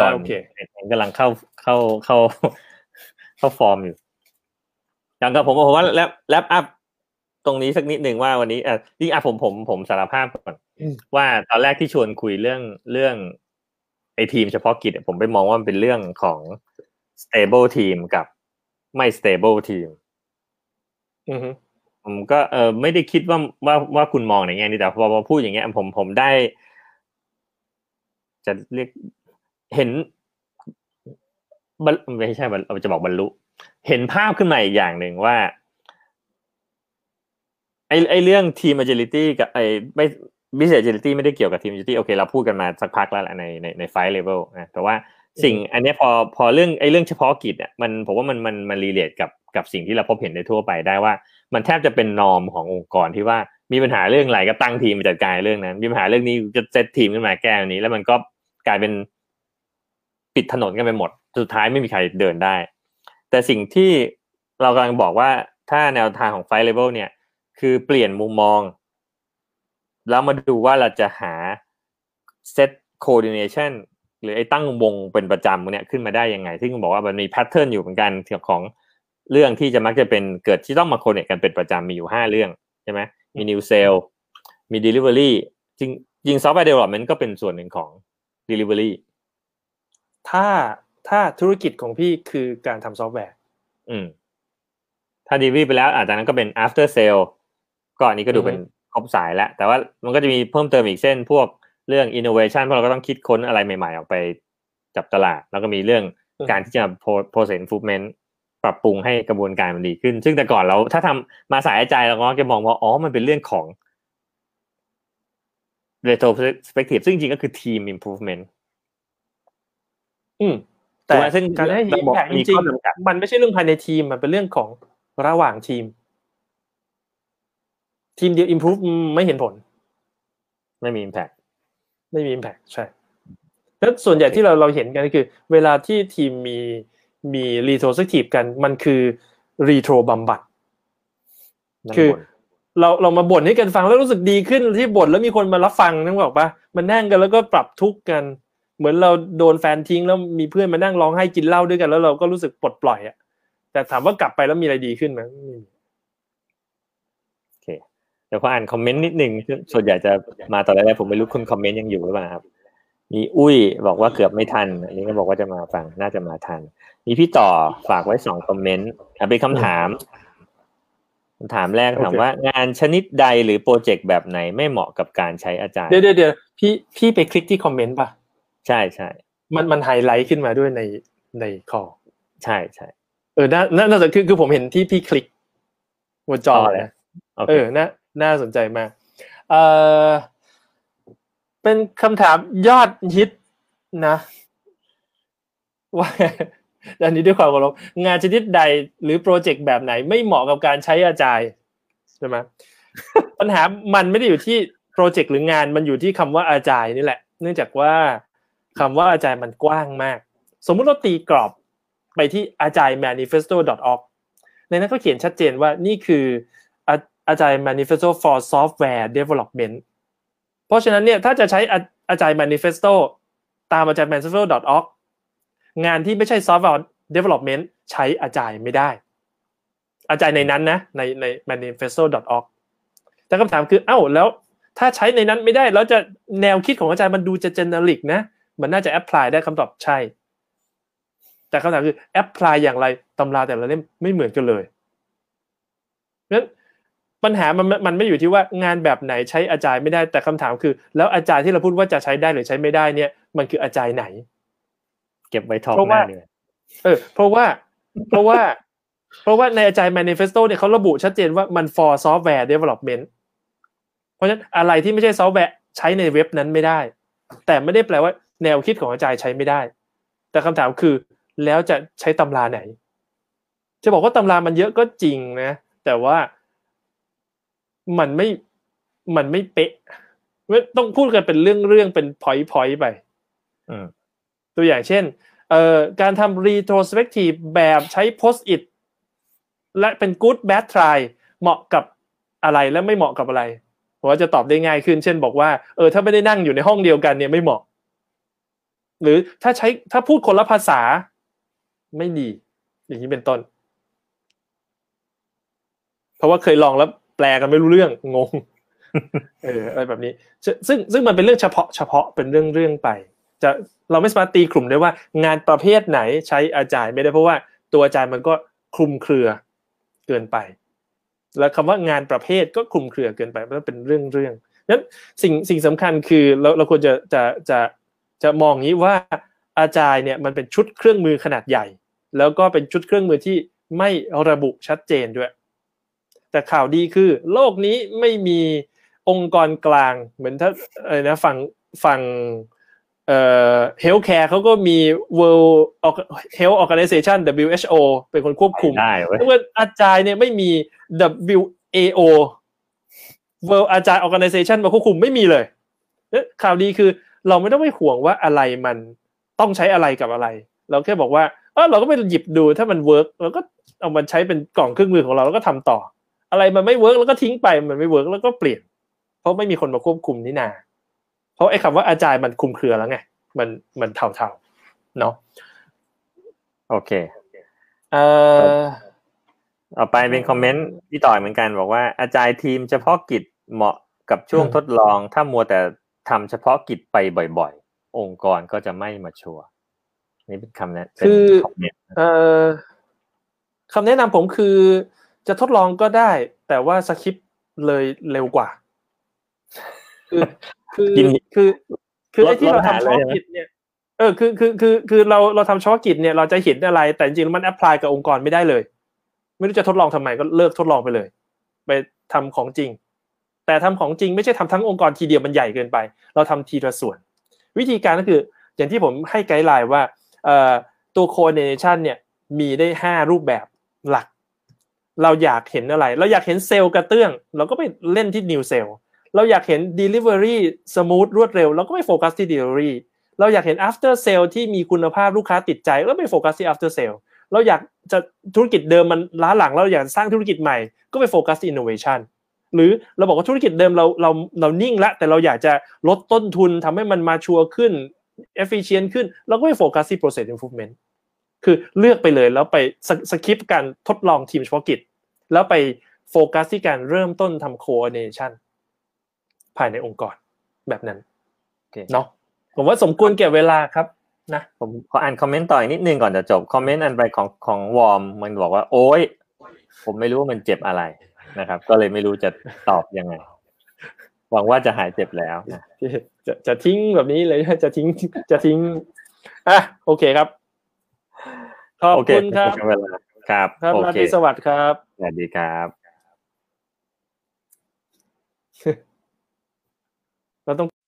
ตอนกำลังเข้าฟอร์มอยู่อย่างกับผมว่าแรปอัพ ตรงนี้สักนิดนึงว่าวันนี้จริงผมสารภาพก่อนว่าตอนแรกที่ชวนคุยเรื่องไอ้ทีมเฉพาะกิจผมไปมองว่ามันเป็นเรื่องของ stable team กับไม่ stable team อือฮึผมก็ไม่ได้คิดว่าคุณมองในแง่นี้แต่พอพูดอย่างเงี้ยผมได้จะเรียกเห็นไม่ใช่เราจะบอกบรรลุเห็นภาพขึ้นมาอีกอย่างหนึ่งว่าไอ้เรื่องทีม agility กับไอ้ไม่ business agility ไม่ได้เกี่ยวกับทีม agility โอเคเราพูดกันมาสักพักแล้วแหละในไฟล์ level นะแต่ว่าสิ่งอันนี้พอเรื่องไอ้เรื่องเฉพาะกิจเนี่ยมันผมว่ามันรีเลทกับสิ่งที่เราพบเห็นในทั่วไปได้ว่ามันแทบจะเป็นนอร์มขององค์กรที่ว่ามีปัญหาเรื่องอะไรก็ตั้งทีมมาจัดการเรื่องนั้นมีปัญหาเรื่องนี้จะเซตทีมขึ้นมาแก้อันนี้แล้วมันก็กลายเป็นปิดถนนกันไปหมดสุดท้ายไม่มีใครเดินได้แต่สิ่งที่เรากำลังบอกว่าถ้าแนวทางของไฟล์เลเวลเนี่ยคือเปลี่ยนมุมมองแล้วมาดูว่าเราจะหาเซตโคอร์ดิเนชันหรือไอ้ตั้งวงเป็นประจำเนี่ยขึ้นมาได้ยังไงซึ่งบอกว่ามันมีแพทเทิร์นอยู่เหมือนกันเกี่ยวของเรื่องที่จะมักจะเป็นเกิดที่ต้องมาโคเนคกันเป็นประจำมีอยู่5เรื่องใช่ไหมมีนิวเซลมี delivery จริงซอฟต์แวร์ development ก็เป็นส่วนหนึ่งของ delivery ถ้าธุรกิจของพี่คือการทำซอฟต์แวร์ถ้า delivery ไปแล้วจากนั้นก็เป็น after sale ก็อันนี้ก็ดูเป็นครบสายแล้วแต่ว่ามันก็จะมีเพิ่มเติมอีกเช่นพวกเรื่อง innovation เพราะเราก็ต้องคิดค้นอะไรใหม่ๆออกไปจับตลาดแล้วก็มีเรื่องการที่จะ process improvementปรับปรุงให้กระบวนการมันดีขึ้นซึ่งแต่ก่อนเราถ้าทำมาสายใจเราก็จะมองว่ามันเป็นเรื่องของ retrospective ซึ่งจริงก็คือ team improvement แต่การให้ impact จริงๆมันไม่ใช่เรื่องภายในทีมมันเป็นเรื่องของระหว่างทีมเดียว improve ไม่เห็นผลไม่มี impact ใช่แล้วส่วนใหญ่ที่เราเห็นกันก็คือเวลาที่ทีมมี retrospective กันมันคือ retro บำบัดคือเรามาบ่นให้กันฟังแล้วรู้สึกดีขึ้นที่บ่นแล้วมีคนมารับฟังนึกออกปะมันนั่งกันแล้วก็ปรับทุกข์กันเหมือนเราโดนแฟนทิ้งแล้วมีเพื่อนมานั่งร้องไห้กินเหล้าด้วยกันแล้วเราก็รู้สึกปลดปล่อยอ่ะแต่ถามว่ากลับไปแล้วมีอะไรดีขึ้นมั้ยโอเคเดี๋ยวขออ่านคอมเมนต์นิดนึงส่วนใหญ่จะมาตอนแรกๆผมไม่รู้คนคอมเมนต์ยังอยู่หรือเปล่าครับมีอุ้ยบอกว่าเกือบไม่ทันอันนี้ก็บอกว่าจะมาฟังน่าจะมาทันมีพี่ต่อฝากไว้2คอมเมนต์เป็นคำถามแรกถามว่างานชนิดใดหรือโปรเจกต์แบบไหนไม่เหมาะกับการใช้อาจารย์เดี๋ยวพี่ไปคลิกที่คอมเมนต์ป่ะใช่ๆมันไฮไลท์ขึ้นมาด้วยในคอใช่ๆน่าจะคือผมเห็นที่พี่คลิกบนจอเลยน่าสนใจมากเป็นคำถามยอดฮิตนะว่าอันนี้ด้วยความเคารพงานชนิดใดหรือโปรเจกต์แบบไหนไม่เหมาะกับการใช้อาจารย์ใช่ไหม ปัญหามันไม่ได้อยู่ที่โปรเจกต์หรืองานมันอยู่ที่คำว่าอาจารย์นี่แหละเนื่องจากว่าคำว่าอาจารย์มันกว้างมากสมมุติเราตีกรอบไปที่ ajayamanifesto.org ในนั้นก็เขียนชัดเจนว่านี่คือAgile Manifesto for Software Developmentเพราะฉะนั้นเนี่ยถ้าจะใช้ Agile Manifesto ตาม ajayamanifesto.org งานที่ไม่ใช่ Software Development ใช้ Agile ไม่ได้ Agile ในนั้นนะใน manifesto.org แต่คำถามคือแล้วถ้าใช้ในนั้นไม่ได้แล้วจะแนวคิดของ Agile มันดูจะ generic นะมันน่าจะ apply ได้คำตอบใช่แต่คำถามคือ apply อย่างไรตำราแต่ละเล่มไม่เหมือนกันเลยงั้นปัญหามันไม่อยู่ที่ว่างานแบบไหนใช้อาจารย์ไม่ได้แต่คำถามคือแล้วอาจารย์ที่เราพูดว่าจะใช้ได้หรือใช้ไม่ได้เนี่ยมันคืออาจารย์ไหนเก็บไว้ทอล์กหน้าเลยเพราะว่าในอาจารย์ manifesto เนี่ยเขาระบุชัดเจนว่ามัน for software development เพราะฉะนั้นอะไรที่ไม่ใช่ซอฟต์แวร์ใช้ในเว็บนั้นไม่ได้แต่ไม่ได้แปลว่าแนวคิดของอาจารย์ใช้ไม่ได้แต่คำถามคือแล้วจะใช้ตำราไหนจะบอกว่าตำรามันเยอะก็จริงนะแต่ว่ามันไม่เป๊ะต้องพูดกันเป็นเรื่องเป็นพอยต์ไปตัวอย่างเช่นการทำ retrospective แบบใช้ post it และเป็น good bad try เหมาะกับอะไรและไม่เหมาะกับอะไรผมว่าจะตอบได้ง่ายขึ้นเช่นบอกว่าถ้าไม่ได้นั่งอยู่ในห้องเดียวกันเนี่ยไม่เหมาะหรือถ้าพูดคนละภาษาไม่ดีอย่างนี้เป็นต้นเพราะว่าเคยลองแล้ว แปลกันไม่รู้เรื่องงงอะไรแบบนี้ซึ่งมันเป็นเรื่องเฉพาะเป็นเรื่องไปจะเราไม่สามารถตีกลุ่มได้ว่างานประเภทไหนใช้อาจารย์ไม่ได้เพราะว่าตัวอาจารย์มันก็คลุมเครือเกินไปแล้วคำว่างานประเภทก็คลุมเครือเกินไปเพราะเป็นเรื่องนั้นสิ่งสำคัญคือเราควรจะมองงี้ว่าอาจารย์เนี่ยมันเป็นชุดเครื่องมือขนาดใหญ่แล้วก็เป็นชุดเครื่องมือที่ไม่ระบุชัดเจนด้วยแต่ข่าวดีคือโลกนี้ไม่มีองค์กรกลางเหมือนถ้าอะไรนะฝั่งhealthcare เขาก็มี World Health Organization WHO เป็นคนควบคุมแต่ว่าอาจารย์เนี่ยไม่มี WAO World อาจารย์ Organization มาควบคุมไม่มีเลยข่าวดีคือเราไม่ต้องไปห่วงว่าอะไรมันต้องใช้อะไรกับอะไรเราแค่บอกว่าเราก็ไปหยิบดูถ้ามันเวิร์คเราก็เอามันใช้เป็นกล่องเครื่องมือของเราแล้วก็ทำต่ออะไรมันไม่เวิร์คแล้วก็ทิ้งไปมันไม่เวิร์คแล้วก็เปลี่ยนเพราะไม่มีคนมาควบคุมนี่นาเพราะไอ้คำว่าอาจารย์มันคลุมเครือแล้วไงมันเท่าเนาะโอเคต่อไปเป็นคอมเมนต์ที่ต่อยเหมือนกันบอกว่าอาจารย์ทีมเฉพาะกิจเหมาะกับช่วงทดลองถ้ามัวแต่ทำเฉพาะกิจไปบ่อยๆองค์กรก็จะไม่มาชัวร์นี่เป็นคำแนะนำคือคำแนะนำผมคือจะทดลองก็ได้แต่ว่าสคริปต์เลยเร็วกว่าคือไอ้ที่เราทำเฉพาะกิจเนี่ยคือเราทำเฉพาะกิจเนี่ยเราจะเห็นอะไรแต่จริงๆมันแอพพลายกับองค์กรไม่ได้เลยไม่รู้จะทดลองทำไมก็เลิกทดลองไปเลยไปทำของจริงแต่ทำของจริงไม่ใช่ทำทั้งองค์กรทีเดียวมันใหญ่เกินไปเราทำทีละส่วนวิธีการก็คืออย่างที่ผมให้ไกด์ไลน์ว่าตัว coordination เนี่ยมีได้5รูปแบบหลักเราอยากเห็นอะไรเราอยากเห็นเซลล์กระเตื้องเราก็ไปเล่นที่ new cellเราอยากเห็น delivery smooth รวดเร็วเราก็ไม่โฟกัสที่ delivery เราอยากเห็น after sale ที่มีคุณภาพลูกค้าติดใจก็ไม่โฟกัสที่ after sale เราอยากจะธุรกิจเดิมมันล้าหลังเราอยากสร้างธุรกิจใหม่ก็ไปโฟกัสที่ innovation หรือเราบอกว่าธุรกิจเดิมเรานิ่งละแต่เราอยากจะลดต้นทุนทำให้มันมาชัวร์ขึ้น efficient ขึ้นเราก็ไปโฟกัสที่ process improvement คือเลือกไปเลยแล้วไปสคิปการทดลองทีมเฉพาะกิจแล้วไปโฟกัสที่การเริ่มต้นทำ coordinationภายในองค์กรแบบนั้นเนาะผมว่าสมควรแก่เวลาครับนะผมขออ่านคอมเมนต์ต่ออีกนิดนึงก่อนจะจบคอมเมนต์อันไปของวอร์มมันบอกว่าโอ๊ยผมไม่รู้ว่ามันเจ็บอะไรนะครับก็เลยไม่รู้จะตอบยังไงหวังว่าจะหายเจ็บแล้วจะทิ้งแบบนี้เลยจะทิ้งอ่ะโอเคครับขอบคุณครับครับราตรีสวัสดิ์ครับสวัสดีครับเราต้อง